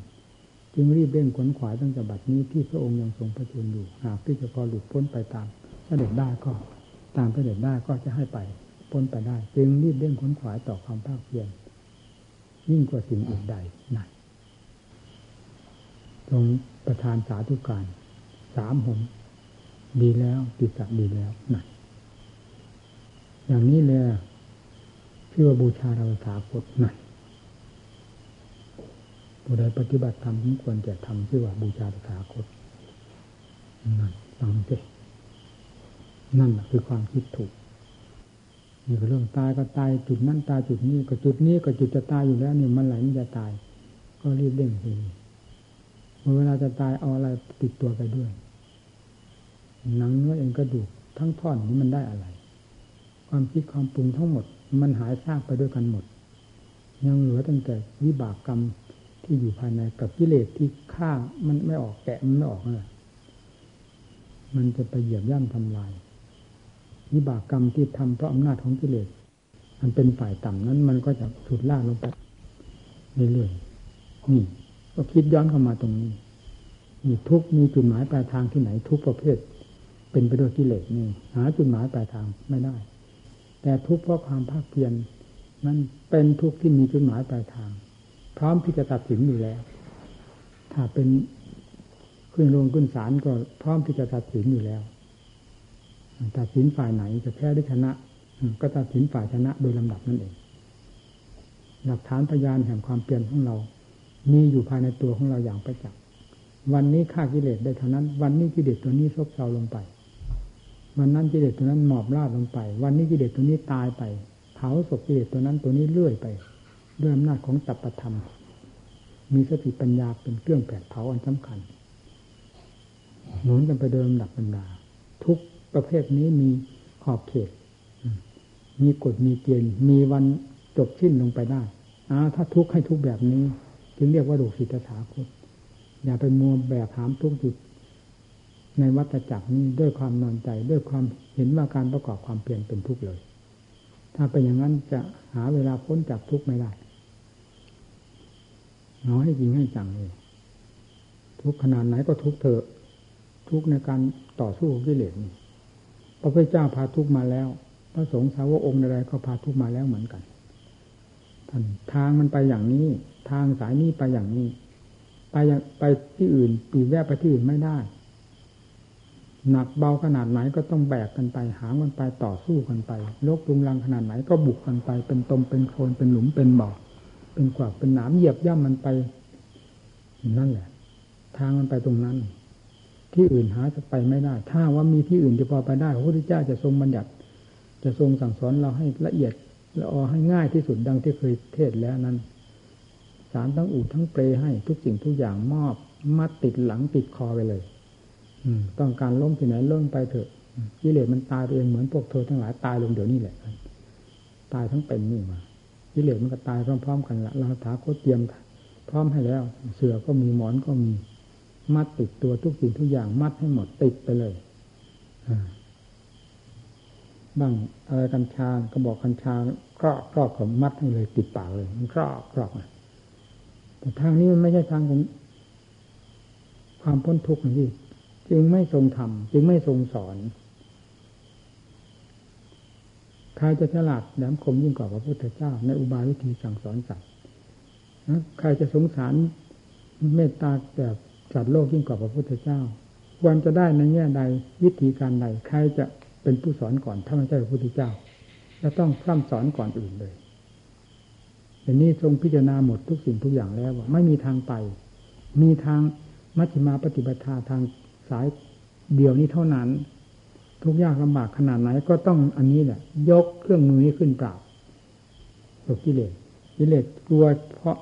จึงรีบเร่งขวนขวายตั้งแต่บัดนี้ที่พระองค์ยังทรงประชุมอยู่หากที่จะพอหลุดพ้นไปตามเสด็จได้ก็ตามเสด็จได้ก็จะให้ไปพ้นไปได้จึงรีบเร่งขวนขวายต่อความภาคเพียรยิ่งกว่าสิ่งอื่นใดนั่นทรงประทานสาธุการ3 หนดีแล้วติดกับดีแล้วนั่นอย่างนี้แหละชื่อว่าบูชาเราสาคตนั่นผู้ใดปฏิบัติธรรมที่ควรจะทำชื่อว่าบูชาตถาคตนั่นฟังสินั่นคือความคิดถูกนี่ก็เรื่องตายก็ตายจุดนั้นตายจุดนี้ก็จุดนี้ก็จุดจะตายอยู่แล้วนี่มันไหลมันจะตายก็รีบเร่งทีเวลาจะตายเอาอะไรติดตัวไปด้วยหนังเนื้อเองกระดูกทั้งท่อนนี้มันได้อะไรความคิดความปรุงทั้งหมดมันหายซากไปด้วยกันหมดยังเหลือตั้งแต่วิบากกรรมที่อยู่ภายในกับกิเลสที่ฆ่ามันไม่ออกแกะมันไม่ออกเลยมันจะไปเหยียบย่ำทำลายวิบากกรรมที่ทำเพราะอำนาจของกิเลสมันเป็นฝ่ายต่ำนั้นมันก็จะถูกลากลงไป เรื่อยๆนี่ก็คิดย้อนเข้ามาตรงนี้มีทุกข์มีจุดหมายปลายทางที่ไหนทุกประเภทเป็นไปด้วยกิเลสนี่หาจุดหมายปลายทางไม่ได้แต่ทุกข์เพราะความภาคเพียรมันเป็นทุกข์ที่มีจุดหมายปลายทางพร้อมที่จะตัดสินอยู่แล้วถ้าเป็นขึ้นลงขึ้นศาลก็พร้อมที่จะตัดสินอยู่แล้วตัดสินฝ่ายไหนจะแพ้หรือชนะก็ตัดสินฝ่ายชนะโดยลำดับนั่นเองหลักฐานพยานแห่งความเปลี่ยนของเรามีอยู่ภายในตัวของเราอย่างประจักษ์วันนี้ฆ่ากิเลสได้เท่านั้นวันนี้กิเลสตัวนี้ซบเซาลงไปวันนั้นกิเลสตัวนั้นหมอบราบลงไปวันนี้กิเลสตัวนี้ตายไปเผาศพกิเลสตัวนั้นตัวนี้เลื่อยไปด้วยอำนาจของสัพพธรรมมีสติปัญญาเป็นเครื่องแผดเผาอันสำคัญหนุนกันไปเดิมดับบรรดาทุกประเภทนี้มีขอบเขตมีกฎมีเกณฑ์มีวันจบสิ้นลงไปได้ถ้าทุกข์ให้ทุกแบบนี้จึงเรียกว่าดุสิตถาคตอย่าไปมัวแบบหามทุกข์อยู่ในวัฏจักรนี้ด้วยความนอนใจด้วยความเห็นว่าการประกอบความเพียรเป็นทุกข์เลยถ้าเป็นอย่างนั้นจะหาเวลาพ้นจากทุกข์ไม่ได้น้อยให้จริงให้จังเลยทุกขนาดไหนก็ทุกเถอะทุกในการต่อสู้กิเลสพระพุทธเจ้าพาทุกมาแล้วพระสงฆ์สาวกองค์ใดๆก็พาทุกมาแล้วเหมือนกันท่านทางมันไปอย่างนี้ทางสายนี้ไปอย่างนี้ไปที่อื่นปีแวะไปที่อื่นไม่ได้หนักเบาขนาดไหนก็ต้องแบกกันไปหามกันไปต่อสู้กันไปโลกลุงลังขนาดไหนก็บุกกันไปเป็นตมเป็นโคลนเป็นหลุมเป็นบ่อเป็นขวากเป็นหนามเหยียบย่ำมันไปนั่นแหละทางมันไปตรงนั้นที่อื่นหาจะไปไม่ได้ถ้าว่ามีที่อื่นจะพอไปได้พระพุทธเจ้าจะทรงบัญญัติจะทรงสั่งสอนเราให้ละเอียดละออให้ง่ายที่สุดดังที่เคยเทศแล้วนั้นสารทั้งอู่ทั้งเปลให้ทุกสิ่งทุกอย่างมอบมัดติดหลังติดคอไปเลยต้องการล้มที่ไหนล้มไปเถอะกิเลสมันตายเองเหมือนพวกเธอทั้งหลายตายลงเดี๋ยวนี้แหละตายทั้งเป็นนี่มากิเลสมันก็ตายพร้อมๆกันละเราถาโคตรเตรียมพร้อมให้แล้วเสือก็มีหมอนก็มีมัดติดตัวทุกสิ่งทุกอย่างมัดให้หมดติดไปเลยบ้างอะไรกัญชาก็บอกกัญชาครอบของมัดให้เลยติดปากเลยมันครอบแต่ทางนี้มันไม่ใช่ทางของความพ้นทุกข์นะพี่จึงไม่ทรงธรรมจึงไม่ทรงสอนใครจะฉลาดแหลมคมยิ่งกว่าพระพุทธเจ้าในอุบายวิธีสั่งสอนสัตว์ใครจะสงสารเมตตาแบบสัตว์โลกยิ่งกว่าพระพุทธเจ้าควรจะได้ในแง่ใดวิธีการใดใครจะเป็นผู้สอนก่อนถ้าไม่ใช่พระพุทธเจ้าจะต้องพร่ำสอนก่อนอื่นเลยแต่นี้ทรงพิจารณาหมดทุกสิ่งทุกอย่างแล้วว่าไม่มีทางไปมีทางมัชฌิมาปฏิปทาทางสายเดียวนี้เท่านั้นทุกยากลำบากขนาดไหนก็ต้องอันนี้แหละยกเครื่องมือนี้ขึ้นปราบกิเลสกลัวเพราะ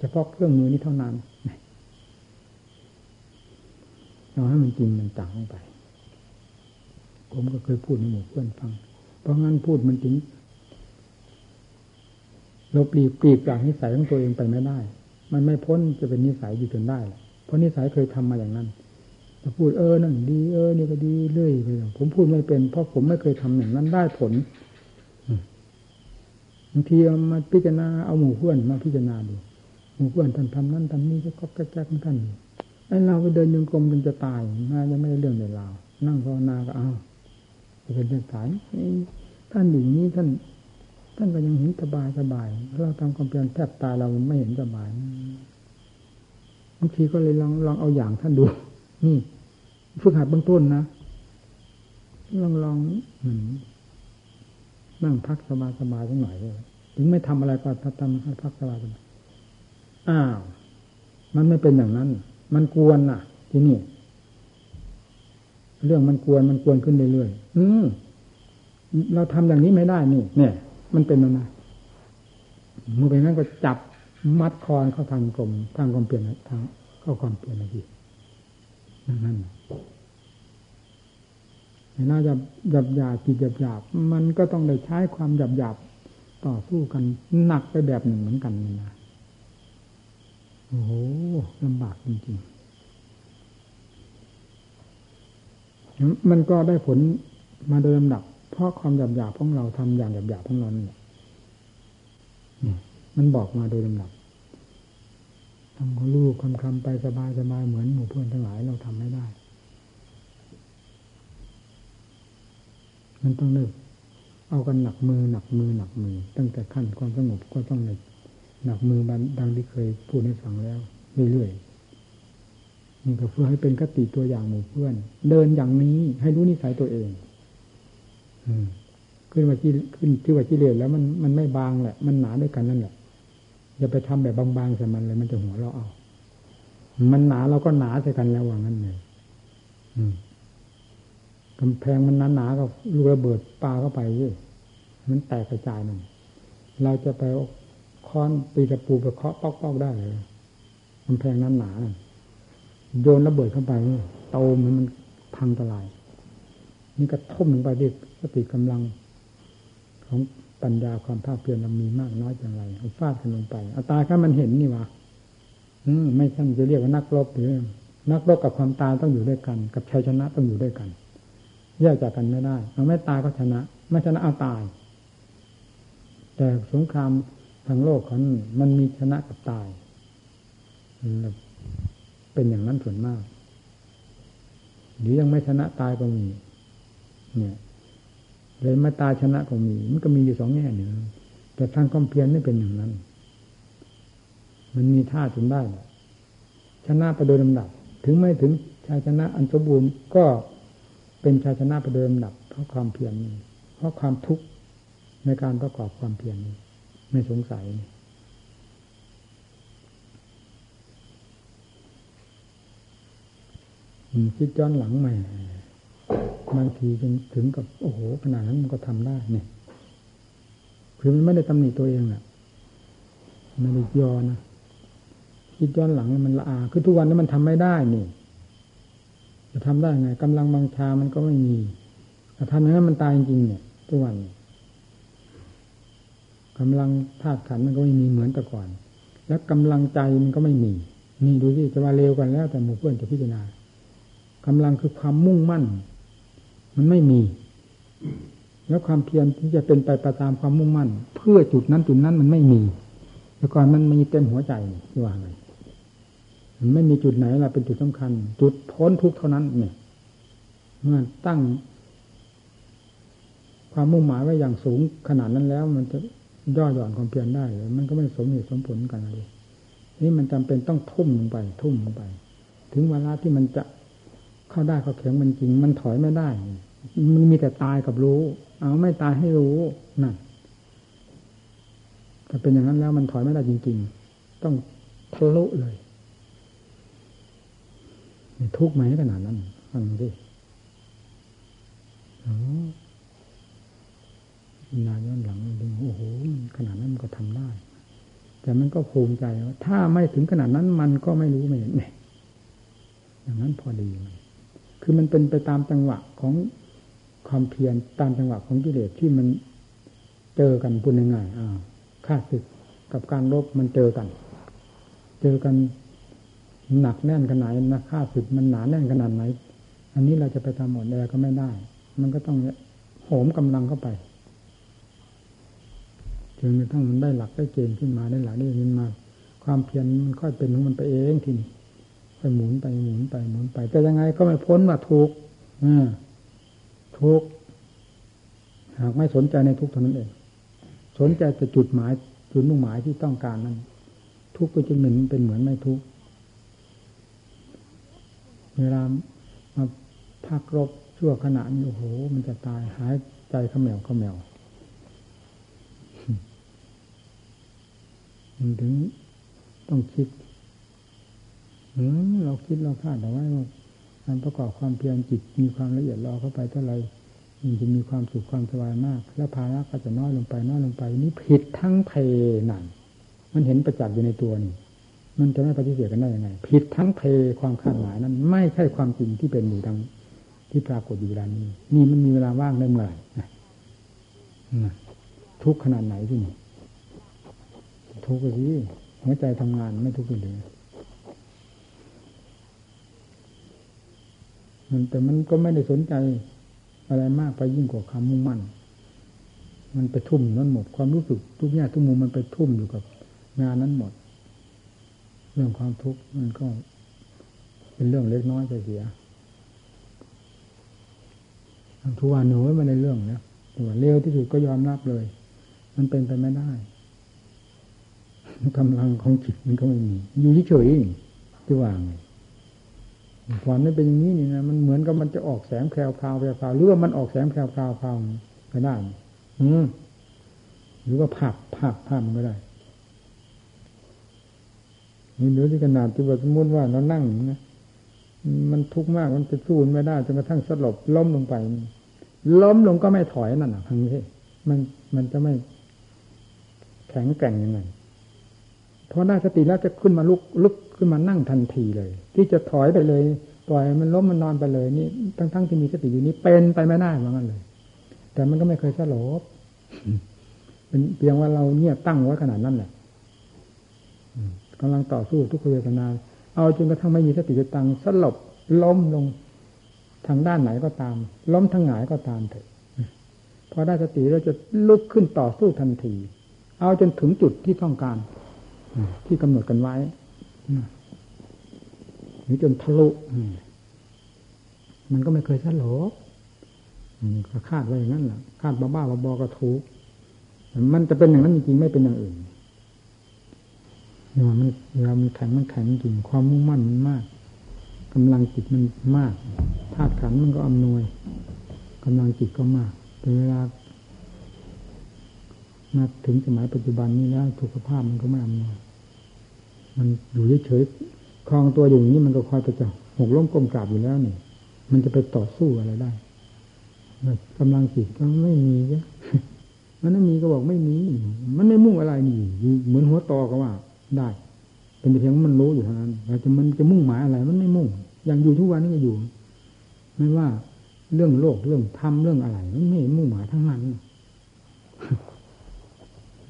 เฉพาะเครื่องมือนี้เท่านั้นเราให้มันจริงมันต่างไปผมก็เคยพูดในหมู่เพื่อนฟังเพราะงั้นพูดมันถึงเราปลีกจากนิสัยของตัวเองไปไม่ได้มันไม่พ้นจะเป็นนิสัยอยู่จนได้เพราะนิสัยเคยทำมาอย่างนั้นจะพูดนั่นดีนี่ก็ดีเรื่อยไปผมพูดไม่เป็นเพราะผมไม่เคยทำอย่างนั้นได้ผลบางทีมาพิจารณาเอาหมู่เพื่อนมาพิจารณาดูหมู่เพื่อนท่านทำนั่นทำนี่ก็แก๊กๆของท่านไอ้เราไปเดินยงกลมจนจะตายมายังไม่ได้เรื่องเลยเรานั่งภาวนาก็เอาจะเป็นเรื่องสายท่านอยู่นี้ท่านก็ยังเห็นสบายสบายเราทำความเพียรแทบตายเราไม่เห็นสบายบางทีก็เลยลองเอาอย่างท่านดูนี่ฝึกหัดเบื้องต้นนะลองนั่งพักสบายสบายสักหน่อยเลยถึงไม่ทำอะไรก็ทำให้พักสบายอ้าวมันไม่เป็นอย่างนั้นมันกวนน่ะที่นี่เรื่องมันกวนขึ้นเรื่อยๆเราทำอย่างนี้ไม่ได้นี่เนี่ยมันเป็นอะไรเมื่อเป็นงั้นก็จับมัดคอเข้าทางกลมเปลี่ยนทางเข้าความเปลี่ยนอะไรทีนั่นเวลาหยับหยาบจิตหยับหยาบมันก็ต้องได้ใช้ความหยับหยาบต่อสู้กันหนักไปแบบหนึ่งเหมือนกันนะโอ้โหลำบากจริงๆมันก็ได้ผลมาโดยลำดับเพราะความหยาบๆของเราทำอย่างหยาบๆของเราเนี่ยมันบอกมาโดยลำดับ ทำของลูกคำๆไปสบายๆเหมือนหมู่เพื่อนทั้งหลายเราทำไม่ได้มันต้องเลิกเอากันหนักมือตั้งแต่ขั้นความสงบก็ต้องหนักมือดังที่เคยพูดให้ฟังแล้วเรื่อยๆนี่ก็เพื่อให้เป็นคติตัวอย่างหมู่เพื่อนเดินอย่างนี้ให้รู้นิสัยตัวเองขึ้นที่ว่ากิเลสแล้วมันไม่บางแหละมันหนาด้วยกันนั่นแหละอย่าไปทำแบบบางๆใส่มันเลยมันจะหัวเราะเอามันหนาเราก็หนาใส่กันแล้วว่างั้นเลยกำแพงมันหนาๆก็ลูกระเบิดปาเข้าไปด้วยมันแตกกระจายหนึ่งเราจะไปค้อนตีตะปูไปเคาะป๊อกๆได้เลยกำแพงหนาๆโยนระเบิดเข้าไปเตามันพังทลายนี่ก็ทุ่มลงไปด้วยสติกำลังของปัญญาความภาคเพียรเรามีมากน้อยอย่างไรเอาฟาดกันลงไปเอาตายถ้ามันเห็นนี่วะไม่ท่านจะเรียกว่านักรบหรือนักรบกับความตายต้องอยู่ด้วยกันกับชัยชนะต้องอยู่ด้วยกันแยกจากกันไม่ได้เอาไม่ตายก็ชนะไม่ชนะเอาตายแต่สงครามทางโลกของมันมีชนะกับตายเป็นอย่างนั้นส่วนมากหรือยังไม่ชนะตายก็มีเนี่ยเลยมาตายชนะก็มีมันก็มีอยู่สองแง่หนึ่งแต่ทางความเพียรไม่เป็นอย่างนั้นมันมีท่าจนได้ชนะไปโดยลำดับถึงไม่ถึงชัยชนะอันสมบูรณ์ก็เป็นชัยชนะไปโดยลำดับเพราะความเพียรนี้เพราะความทุกข์ในการประกอบความเพียรนี้ไม่สงสัยคิดย้อนหลังใหม่บางทีจนถึงกับโอ้โหขนาดนั้นมันก็ทำได้เนี่ยคือมันไม่ได้ตำหนิตัวเองแหละไม่ได้ยอนะคิดย้อนหลังมันละอาคือทุกวันนี้มันทำไม่ได้นี่จะทำได้ไงกำลังบังชามันก็ไม่มีแต่ทำอย่างนั้นมันตายจริงเนี่ยทุกวันกำลังธาตุขันธ์มันก็ไม่มีเหมือนแต่ก่อนและกำลังใจมันก็ไม่มีนี่ดูสิจะว่าเร็วกันแล้วแต่หมู่เพื่อนจะพิจารณากำลังคือความมุ่งมั่นมันไม่มีแล้วความเพียรที่จะเป็นไปตามความมุ่งมั่นเพื่อจุดนั้นมันไม่มีแต่ก่อนมันมีเต็มหัวใจที่ว่าไงมันไม่มีจุดไหนล่ะเป็นจุดสำคัญจุดพ้นทุกข์เท่านั้นเนี่ยเมื่อตั้งความมุ่งหมายไว้อย่างสูงขนาดนั้นแล้วมันจะย่อหย่อนความเพียรได้หรือมันก็ไม่สมเหตุสมผลกันเลยนี่มันจำเป็นต้องทุ่มลงไปถึงเวลาที่มันจะเข้าได้เข้าแข็งมันจริงมันถอยไม่ได้มันมีแต่ตายกับรู้เอาไม่ตายให้รู้นั่นถ้าเป็นอย่างนั้นแล้วมันถอยไม่ได้จริงๆต้องทะลุเลยนี่ทุกข์ไหมขนาดนั้นฟังดินานย้อนหลังดูโอ้โหขนาดนั้นมันก็ทำได้แต่มันก็ภูมิใจว่าถ้าไม่ถึงขนาดนั้นมันก็ไม่รู้ไม่เห็นอย่างนั้นพอดีคือมันเป็นไปตามจังหวะของความเพียรตามจังหวะของกิเลสที่มันเจอกันพูดง่ายๆข้าศึกกับการรบมันเจอกันหนักแน่นขนาดไหนนะข้าศึกมันหนาแน่นขนาดไหนอันนี้เราจะไปทำหมดอะไรก็ไม่ได้มันก็ต้องโหมกำลังเข้าไปจนกระทั่งมันได้หลักได้เกณฑ์ขึ้นมาได้หลักได้เกณฑ์ขึ้นมาความเพียรมันค่อยเป็นของมันไปเองทีนี้ค่อยหมุนไปแต่ยังไงก็ไม่พ้นว่าทุกข์ทุกข์หากไม่สนใจในทุกข์เท่านั้นเองสนใจแต่จุดหมายจุดมุ่งหมายที่ต้องการนั้นทุกข์ก็จะเป็นเหมือนไม่ทุกข์เวลามาพักรบชั่วขณะนี้โอ้โหมันจะตายหายใจเขมวมันถึงต้องคิดเราคิดเราคาดเอาไว้ว่าการประกอบความเพียรจิตมีความละเอียดรอเข้าไปเท่าไรมันจะมีความสุขความสบายมากแล้วภาระก็จะน้อยลงไปนี่ผิดทั้งเพนั่นมันเห็นประจักษ์อยู่ในตัวนี่มันจะไม่ปฏิเสธกันได้ยังไงผิดทั้งเพความคาดหมายนั้นไม่ใช่ความจริงที่เป็นอยู่ดังที่ปรากฏอยู่เวลานี้นี่มันมีเวลาว่างได้เมื่อไหร่ทุกขนาดไหนที่นี่ทุกข์สิหัวใจทำงานไม่ทุกข์เลยมันแต่มันก็ไม่ได้สนใจอะไรมากไปยิ่งกว่าความมุ่งมั่นมันไปทุ่มนั้นหมดความรู้สึกทุกอย่างทุกมุมมันไปทุ่มอยู่กับงานนั้นหมด เรื่องความทุกข์มันก็เป็นเรื่องเล็กน้อยไปเสียทุกวันหนูไม่ได้เรื่องแล้วแต่ว่าเร็วที่สุดก็ยอมรับเลยมันเป็นไปไม่ได้กำลังของจิตมันก็ไม่มีอยู่เฉยๆที่ว่างความไม่เป็นอย่างนี้นี่นะมันเหมือนกับมันจะออกแสงแคลวพราวหรือว่ามันออกแสงแคลวพราวก็ได้หรือว่าผับมันก็ได้นี่เดี๋ยวที่ขนาดที่ว่าสมมติว่าเรานั่งนะมันทุกข์มากมันจะสู้ไม่ได้จนกระทั่งสลบล้มลงไปล้มลงก็ไม่ถอยนั่นน่ะทางนี้มันจะไม่แข็งแกร่งยังไงพอได้สติแล้วจะขึ้นมาลุกขึ้นมานั่งทันทีเลยที่จะถอยไปเลยปล่อยมันล้มมันนอนไปเลยนี่ทั้งที่มีสติอยู่นี้เป็นไปไม่ได้เหมือนกันเลยแต่มันก็ไม่เคยสลบเป็นเพียงว่าเราเนี่ยตั้งไว้ขนาดนั้นแหละกำลังต่อสู้ทุกขเวทนาเอาจนกระทั่งไม่มีสติจะตั้งสลบล้มลงทางด้านไหนก็ตามล้มทางไหนก็ตามเถอะพอได้สติแล้วจะลุกขึ้นต่อสู้ทันทีเอาจนถึงจุดที่ต้องการที่กำหนดกันไว้หรือจนทะลุมันก็ไม่เคยสลบคาดไว้อย่างนั้นแหละคาดบ้าๆบอๆก็ถูกมันจะเป็นอย่างนั้นจริงๆไม่เป็นอย่างอื่นมันเรามันแข็งจริงความมุ่งมั่นมันมากกำลังจิตมันมากธาตุขันธ์มันก็อำนวยกำลังจิตก็มากแต่เวลามาถึงสมัยปัจจุบันนี้แล้วสุขภาพมันก็ไม่อำนวยมันอยู่เฉยๆคลองตัวอยู่อย่างนี้มันก็คอยจะหกล้มก้มกราบอยู่แล้วนี่มันจะไปต่อสู้อะไรได้กำลังจิตก็ไม่มีนะมันไม่มีก็บอกไม่มีมันไม่มุ่งอะไรนี่เหมือนหัวตอก็ว่าได้เป็นเพียงมันรู้อยู่เท่านั้นเราจะมันจะมุ่งหมายอะไรมันไม่มุ่งอย่างอยู่ทุกวันนี้ก็อยู่ไม่ว่าเรื่องโลกเรื่องธรรมเรื่องอะไรมันไม่มุ่งหมายทั้งนั้น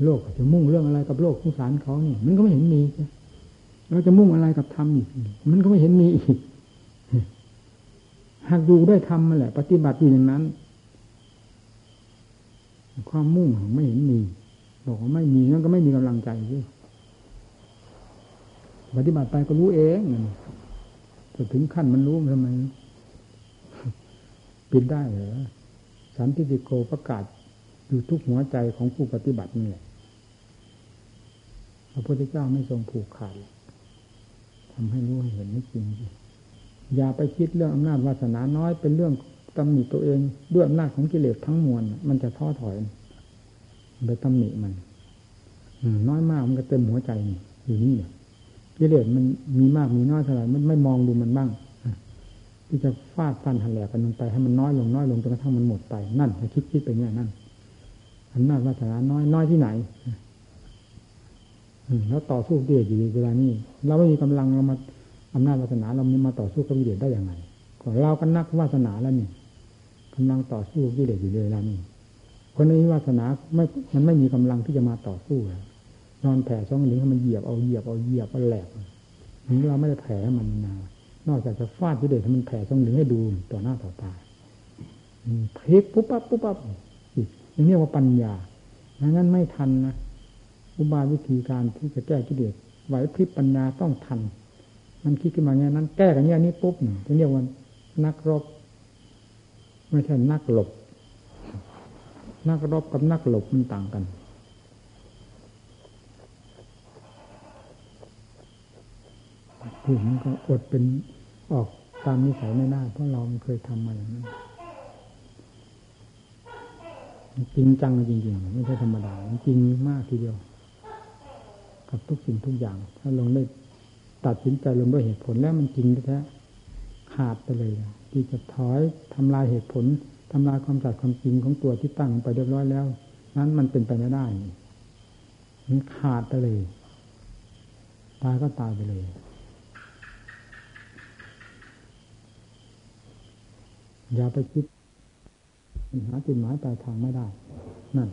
โลกจะมุ่งเรื่องอะไรกับโลกสงสารเขาเนี่ยมันก็ไม่เห็นมีเราจะมุ่งอะไรกับธรรมอีกมันก็ไม่เห็นมีอีกหากอยู่ด้วยธรรมนั่นแหละปฏิบัติอยู่อย่างนั้นความมุ่งของไม่เห็นมีบอกว่าไม่มีนั่นก็ไม่มีกำลังใจด้วยปฏิบัติไปก็รู้เองแต่ถึงขั้นมันรู้ทำไมปิดได้เหรอสันติสิโกประกาศอยู่ทุกหัวใจของผู้ปฏิบัตินี่แหละพระพุทธเจ้าไม่ทรงผูกขาดทำให้รู้เห็นไม่จริงอย่าไปคิดเรื่องอำนาจวาสนาน้อยเป็นเรื่องตำหนิตัวเองด้วยอำนาจของกิเลสทั้งมวลมันจะท้อถอยไปตำหนิมันน้อยมากมันก็เต็มหัวใจอยู่นี่เนี่ยกิเลสมันมีมากมีน้อยเท่าไหร่มันไม่มองดูมันบ้างที่จะฟาดฟันหันแหลกกันลงไปให้มันน้อยลงจนกระทั่งมันหมดไปนั่นให้คิดไปเนี่ยนั่นอำนาจวาสนาน้อยที่ไหนแล้วต่อสู้กิเลสอยู่เวลานี้เราไม่มีกำลังเรามาอำนาจวาสนาเราไม่มาต่อสู้กับกิเลสได้อย่างไรก็เราก็นักวาสนาแล้วนี่กำลังต่อสู้กิเลสอยู่เวลานี้คนนี้วาสนามันไม่มีกำลังที่จะมาต่อสู้นอนแผ่ช่องนี้ให้มันเหยียบมันแหลกนี่เราไม่ได้แผ่มันนอกจากจะฟาดกิเลสให้มันแผ่ช่องนี้ให้ดูต่อหน้าต่อตาพลิกปุ๊บปั๊บอย่างนี้ว่าปัญญางั้นไม่ทันนะอุบายวิธีการที่จะแก้กิเลสไหวพริบปัญญาต้องทันมันคิดขึ้นมาอย่างนั้นแก้กันอย่างนี้ปุ๊บถึงเรียกว่านักรบไม่ใช่นักหลบนักรบกับนักหลบมันต่างกันพูดมันก็อดเป็นออกตามนิสัยไม่ได้เพราะเราเคยทำมาอย่างนั้นจริงจังจริงๆไม่ใช่ธรรมดาจริงมากทีเดียวกับทุกสิ่งทุกอย่างถ้าลงได้ตัดสินใจลงด้วยเหตุผลแล้วมันจริงแท้ขาดไปเลยที่จะถอยทำลายเหตุผลทำลายความสัตย์ความจริงของตัวที่ตั้งไปเรียบร้อยแล้วนั้นมันเป็นไปไม่ได้มันขาดไปเลยตายก็ตายไปเลยอย่าไปคิดหาจุดหมายปลายทางไม่ได้นั่น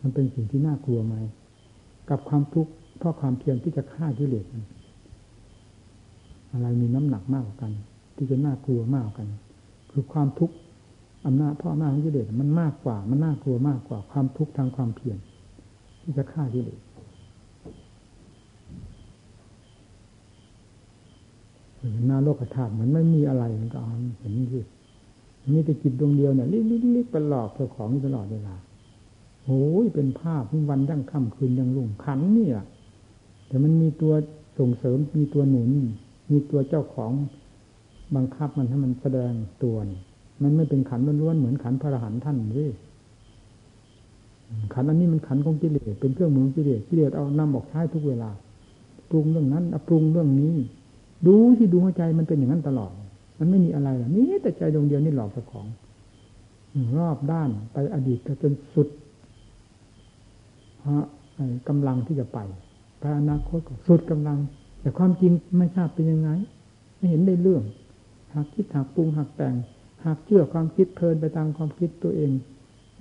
มันเป็นสิ่งที่น่ากลัวไหมกับความทุกข์เพราะความเพียรที่จะฆ่ากิเลสอะไรมีน้ำหนักมากกว่ากันที่จะน่ากลัวมากกว่ากันคือความทุกข์อำนาจเพราะอำนาจของกิเลสมันมากกว่ามันน่ากลัวมากกว่าความทุกข์ทางความเพียรที่จะฆ่ากิเลส หน้าโลกธาตุมันไม่มีอะไรมันก็เห็นสิมีแต่จิตดวงเดียวเนี่ยลิบๆๆประหลอกเจ้าของตลอดเวลาโอ้ยเป็นภาพวันดั้งค่ำคืนยังรุ่งขันเนี่ยแต่มันมีตัวส่งเสริมมีตัวหนุนมีตัวเจ้าของบังคับมันให้มันแสดงตัวมันไม่เป็นขันล้วนๆเหมือนขันพระอรหันต์ท่านสิขันอันนี้มันขันของกิเลสเป็นเครื่องมือของกิเลสกิเลสเอานำออกใช้ทุกเวลาปรุงเรื่องนั้นปรุงเรื่องนี้ดูที่ดูหัวใจมันเป็นอย่างนั้นตลอดมันไม่มีอะไรหรอกนี่แต่ใจดวงเดียวนี่หลอกเจ้าของรอบด้านไปอดีตจนสุดกำลังที่จะไปอนาคตก็สุดกำลังแต่ความจริงไม่ทราบเป็นยังไงไม่เห็นได้เรื่องหากคิดหากปรุงหากแต่งหากเชื่อความคิดเพลินไปตามความคิดตัวเอง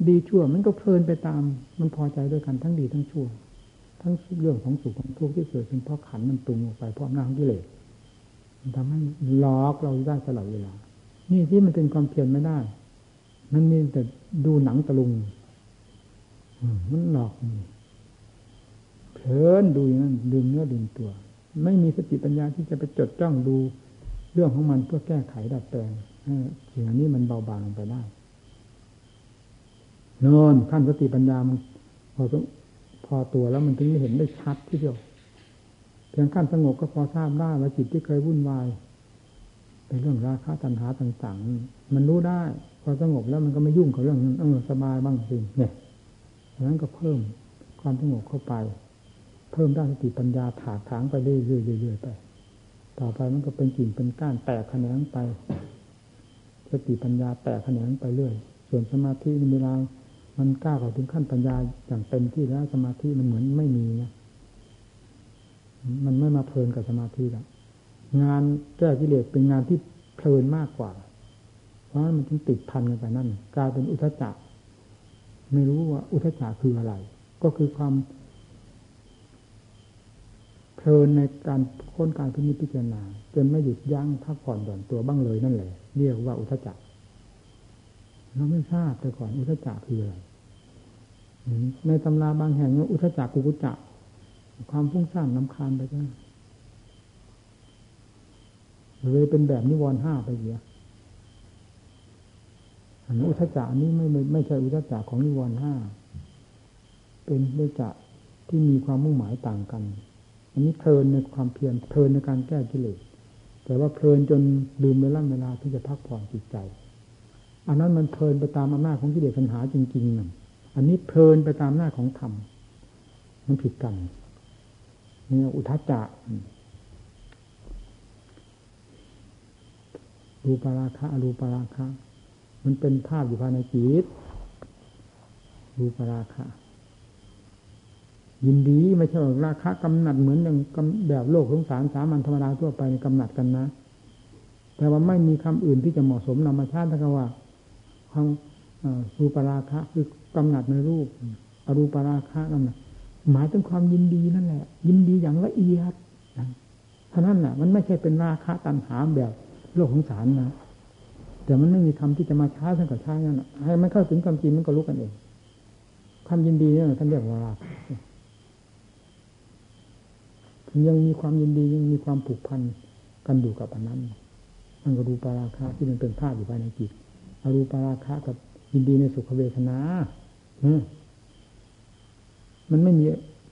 ดีชั่วมันก็เพลินไปตามมันพอใจด้วยกันทั้งดีทั้งชั่วทั้งเรื่องของสุขของทุกข์ที่เกิดขึ้นเพราะขันมันปรุงออกไปเพราะอำนาจของกิเลสมันทำให้หลอกเราได้ตลอดเวลานี่ที่มันเป็นความเพียรไม่ได้มันมีแต่ดูหนังตะลุงมันหลอกเพลินดูอย่างนั้นดึงเนื้อดึงตัวไม่มีสติปัญญาที่จะไปจดจ้องดูเรื่องของมันเพื่อแก้ไขดัดแปลงสิ่งนี้มันเบาบางลงไปได้นอนขั้นสติปัญญามันพอตัวแล้วมันถึงจะเห็นได้ชัดทีเดียวเพียงขั้นสงบก็พอทราบได้ว่าจิตที่เคยวุ่นวายเป็นเรื่องราคะตัณหาต่างๆมันรู้ได้พอสงบแล้วมันก็ไม่ยุ่งกับเรื่องนั้นสบายบ้างสิเนี่ยดังนั้นก็เพิ่มความสงบเข้าไปเพิ่มด้านสติปัญญาถากถางไปเรื่อยๆไปต่อไปมันก็เป็นกิ่งเป็นก้านแตกแขนงไปสติปัญญาแตกแขนงไปเรื่อยส่วนสมาธิเวลามันก้าวถึงขั้นปัญญาอย่างเต็มที่แล้วสมาธิมันเหมือนไม่มีนะมันไม่มาเพลินกับสมาธิแล้วงานแก้กิเลสเป็นงานที่เพลินมากกว่าเพราะมันถึงติดพันกันไปนั่นกลายเป็นอุทธัจจะไม่รู้ว่าอุทธัจจะคืออะไรก็คือความเพลินในการค้นการพิจารณาจนไม่หยุดยั้งพักผ่อนหย่อนตัวบ้างเลยนั่นแหละเรียกว่าอุทธัจจะเราไม่ทราบแต่ก่อนอุทธัจจะคืออะไรในตำราบางแห่งว่าอุทธัจจะกุกุจจะความฟุ้งซ่านรำคาญไปก็เลยเป็นแบบนิวรณ์ห้าไปเยอะอุทธัจจะนี้ไม่ใช่อุทธัจจะของนิวรณ์ห้าเป็นอุทธัจจะที่มีความมุ่งหมายต่างกันอันนี้เพลินในความเพียรเพลินในการแก้กิเลสแต่ว่าเพลินจนลืมเวลาที่จะพักผ่อนจิตใจอันนั้นมันเพลินไปตามอำนาจของกิเลสปัญหาจริงๆน่ะอันนี้เพลินไปตามหน้าของธรรมมันผิดกันนี่อุทธัจจะรูปราคะอรูปราคะมันเป็นภาพอยู่ภายในจิตรูปราคะยินดีไม่ใช่ราคะกำหนัดเหมือนอย่างแบบโลกสงสารสามัญธรรมดาทั่วไปกำหนัดกันนะแต่ว่าไม่มีคำอื่นที่จะเหมาะสมนำมาใช้ถ้าว่าความรูปราคะคือกำหนัดในรูปอรูปราคะนั่นนะหมายถึงความยินดีนั่นแหละยินดีอย่างละเอียดเท่านั้นน่ะมันไม่ใช่เป็นราคะตัณหาแบบโลกสงสารนะแต่มันไม่มีคำที่จะมาใช้ทั้งกับใช้นั่นน่ะให้มันเข้าถึงความจริงมันก็รู้กันเองความยินดีนั่นท่านเรียกว่าราคะยังมีความยินดียังมีความผูกพันกันอยู่กับอันนั้นมันก็รูปราคะที่มันเป็นภาพอยู่ภายในจิตอรูปราคะกับยินดีในสุขเวทนามันไม่มี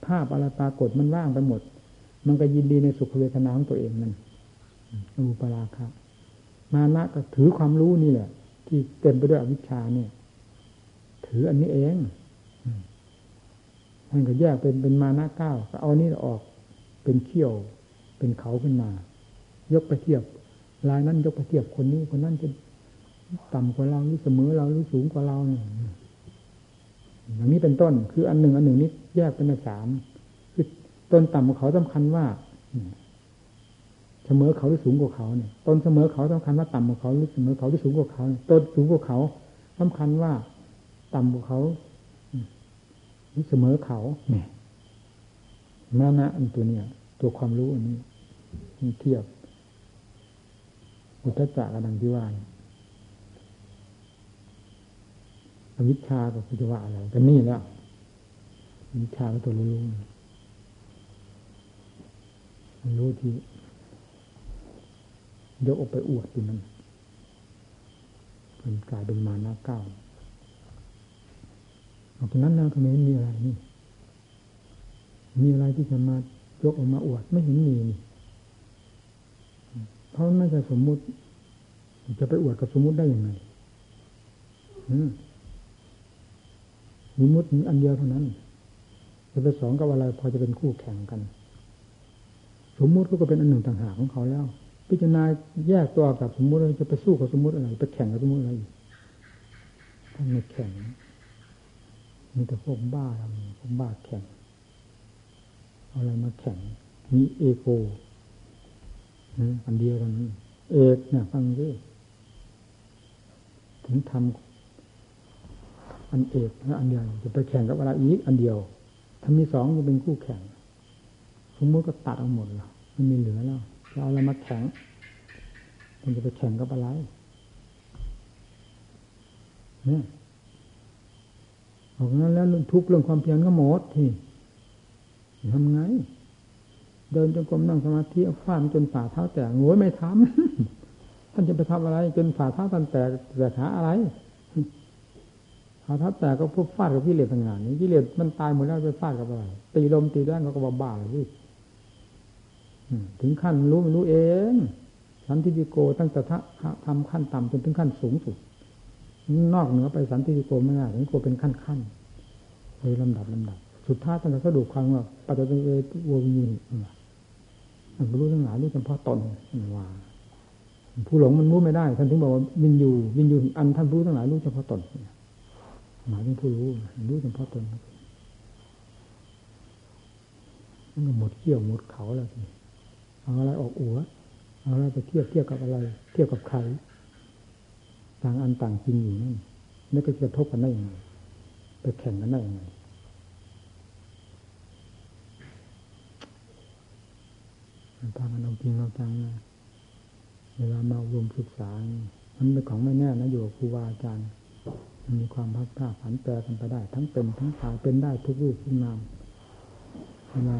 ภาพอะไรปรากฏมันว่างไปหมดมันก็ยินดีในสุขเวทนาของตัวเองนั่นอรูปราคะมานะก็ถือความรู้นี่แหละที่เต็มไปด้วยอวิชชาเนี่ยถืออันนี้เองมันก็แยกเป็นมานะก้าวก็เอานี้ออกเป็นเขี้ยวเป็นเขาขึ้นมายกไปเทียบลายนั้นยกไปเทียบคนนี้คนนั้นจะต่ำกว่าเราหรือเสมอเราหรือสูงกว่าเราเนี่ยอย่างนี้เป็นต้นคืออันหนึ่งนี้แยกเป็นสามคือตนต่ำกว่าเขาสำคัญว่าเสมอเขาหรือสูงกว่าเขาเนี่ยตนเสมอเขาสำคัญว่าต่ำกว่าเขาหรือเสมอเขาหรือสูงกว่าเขาตนสูงกว่าเขาสำคัญว่าต่ำกว่าเขาหรือเสมอเขาเนี่ยมานะอันตัวเนี่ยตัวความรู้อันนี้เทียบอุทธัจจะกำลังที่ว่าอวิชชากับพุทธวะอะไรกันนี่แล้วอวิชชาตัวรู้รู้ที่ ยกออกไปอวดอยู่นั่นมันกลายเป็นมานะเก้าออกจากนั้นแล้วทำไมมีอะไรนี่มีอะไรที่จะมายกออกมาอวดไม่เห็นมีนี่เพราะไม่ใช่สมมุติจะไปอวดกับสมมุติได้ยังไงสมมุติอันเดียวเท่านั้นจะไปสองกับอะไรพอจะเป็นคู่แข่งกันสมมุติก็เป็นอันหนึ่งต่างหากของเขาแล้วพิจารณาแยกตัวกับสมมุติจะไปสู้กับสมมุติอะไรไปแข่งกับสมมุติอะไรท่านไม่แข่งมีแต่พวกบ้าทำพวกบ้าแข่งเอาอะไรมาแข่งมีเอโกอันเดียวกันเอกเนี่ยฟังดิถึงทำอันเอกและอันเดียวจะไปแข่งกับอะไรอีกอันเดียวถ้ามีสองจะเป็นคู่แข่งสมมุติก็ตัดเอาหมดแล้วไม่มีเหลือแล้วเอาอะไรมาแข่งมันจะไปแข่งกับอะไรเนี่ยออกนั้นแล้วทุกเรื่องความเพียรก็หมดที่ทำไงเดินจงกรมนั่งสมาธิเอาฟ้าจนฝ่าเท้าแตกโง่ไม่ทำท่านจะไปทำอะไรจนฝ่าเท้าท่านแตกจะหาอะไรฝ่าเท้าแตกก็พวกฟาดกับกิเลสต่างหากนี่กิเลสมันตายหมดแล้วไปฟาดกับอะไรตีลมตีด้านก็บ้าๆเลยถึงขั้นรู้ไม่รู้เองสันติปิโกตั้งแต่ทำขั้นต่ำจนถึงขั้นสูงสุดนอกเหนือไปสันติปิโกไม่ได้สันติปิโกเป็นขั้นๆโดยลำดับสุดท้ายตั้งแต่สะดุดความว่าปัจจัยเวทวงยินอันรู้ทั้งหลายรู้เฉพาะตนว่าผู้หลงมันรู้ไม่ได้ท่านถึงบอกว่าวินยูอันท่านรู้ทั้งหลายรู้เฉพาะตนหมายถึงผู้รู้เฉพาะตนมันก็หมดเขี้ยวหมดเขาแล้วทีเอาอะไรออกอัวเอาอะไรไปเทียบกับอะไรเทียบกับใครต่างอันต่างจริงอยู่นั่นไม่ก็จะทบกันได้ยังไงไปแข่งกันได้ยังไงต่างกันเอาจริงเอาจังนะเวลามารวมศึกษามันเป็นของไม่แน่นะอยู่กับครูบาอาจารย์มันมีความพัฒนาผันแปรกันไปได้ทั้งเป็นทั้งตายเป็นได้ทุกรูปทุกนามเวลา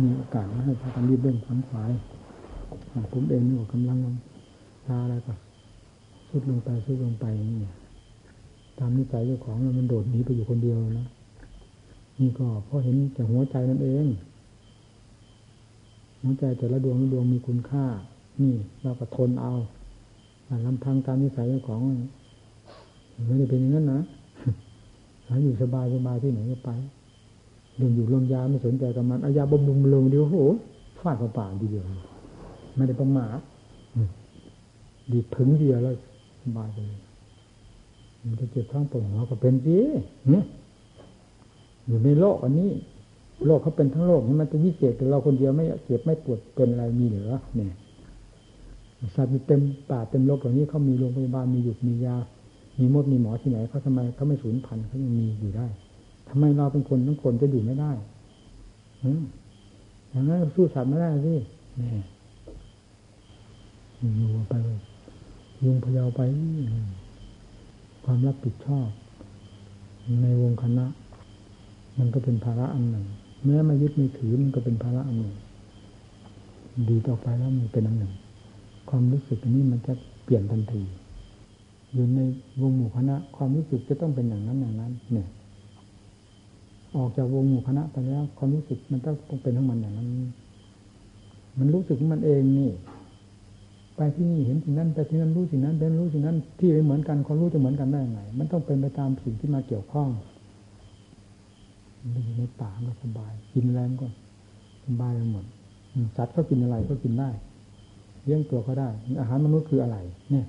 มีโอกาสมาให้พากันรีบเร่งขันขวายผมเองนี่ก็กำลังพาอะไรก็สุดลงไปนี่ตามนิสัยเจ้าของแล้วมันโดดหนีไปอยู่คนเดียวนะนี่ก็เพราะเห็นจากหัวใจนั่นเองหัวใจแต่ละดวงมีคุณค่านี่เราก็ทนเอาลำพังตามนิสัยเจ้าของไม่ได้เป็นอย่างนั้นนะหาอยู่สบายที่ไหนก็ไปเรื่องอยู่เรื่องยาไม่สนใจกับมันเอายาบำรุงลงเดียวโหฟาดกับป่าทีเดียวไม่ได้ประมาทดีถึงเดียวแล้วสบายเลยมันจะเจ็บข้างปวดหัวก็เป็นสิเนี่ยอยู่ในโลกอันนี้โลกเขาเป็นทั้งโลกนี่มันจะวิเศษแต่เราคนเดียวไม่เจ็บไม่ปวดเป็นอะไรมีเหรอเนี่ยสัตว์มีเต็มป่าเต็มโลกเหล่านี้เขามีโรงพยาบาลมีหยุดมียามีมดมีหมอที่ไหนเขาทำไมเขาไม่สูญพันธุ์เขายังมีอยู่ได้ทำไมเราเป็นคนทั้งคนจะอยู่ไม่ได้อย่างนั้นสู้สัตว์ไม่ได้สิอยู่ไปยุงพยาไปความรับผิดชอบในวงคณะมันก็เป็นภาระอันหนึ่งแม้มายึดไม่ถือมันก็เป็นภาระอันหนึ่งดีต่อไปแล้วมันเป็นอันหนึ่งความรู้สึกนี้มันจะเปลี่ยนทันทีอยู่ในวงหมู่คณะความรู้สึกจะต้องเป็นอย่างนั้นเนี่ยออกจากวงหมู่คณะไปแล้วความรู้สึกมันต้องเป็นของมันอย่างนั้นมันรู้สึกมันเองนี่ไปที่นี่เห็นสิ่งนั้นไปที่นั้นรู้สิ่งนั้นเดินรู้สิ่งนั้นที่ไม่เหมือนกันความรู้จะเหมือนกันได้ไงมันต้องเป็นไปตามสิ่งที่มาเกี่ยวข้องอยู่ในป่ามันสบายกินอะไรก็สบายไปหมดสัตว์ก็กินอะไรก็กินได้เลี้ยงตัวก็ได้อาหารมนุษย์คืออะไรเนี่ย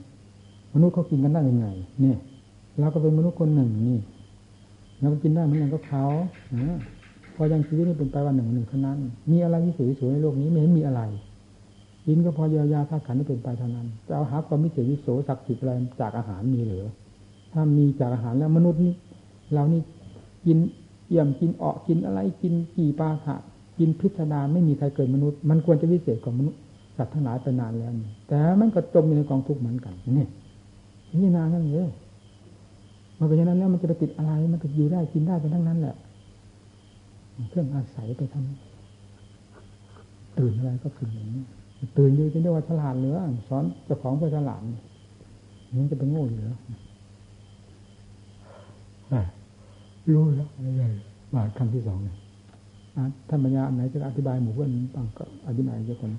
มนุษย์เขากินกันได้ยังไงเนี่ยเราก็เป็นมนุษย์คนหนึ่งนี่แล้วกินได้เหมือนกันก็เขาพอยังชีวิตนี่เป็นไปวันหนึ่งเท่านั้นมีอะไรที่สวยๆในโลกนี้ไม่เห็นมีอะไรกินก็พอเยียวยาธาตุขันธ์นี่เป็นไปเท่านั้นจะเอาหาความมิจฉาวิโสศักดิ์สิทธิ์อะไรจากอาหารมีหรือถ้ามีจากอาหารแล้วมนุษย์นี่เรานี่กินเอี่ยมกินออกกินอะไรกินกี่ปาถะกินพิษดารไม่มีใครเกินมนุษย์มันควรจะวิเศษกว่ามนุษย์สัตว์ทั้งหลายไปนานแล้วแต่มันก็จมอยู่ในกองทุกข์เหมือนกันนี่นี่นานนั่นเองมันเป็นอย่างนั้นแล้วมันจะไปติดอะไรมันก็อยู่ได้กินได้เป็นทั้งนั้นแหละเครื่องอาศัยไปทำตื่นอะไรก็กินอย่างนี้ ตื่นอยู่จะเรียกว่าฉลาดเหลือสอนเจ้าของไปฉลาดมันจะเป็นโง่เหลือรู้แล้วอะไรเลยบาทคำที่สองเนี่ยท่านปัญญาไหนจะอธิบายหมู่เพื่อนฟังก็อธิบายเยอะคน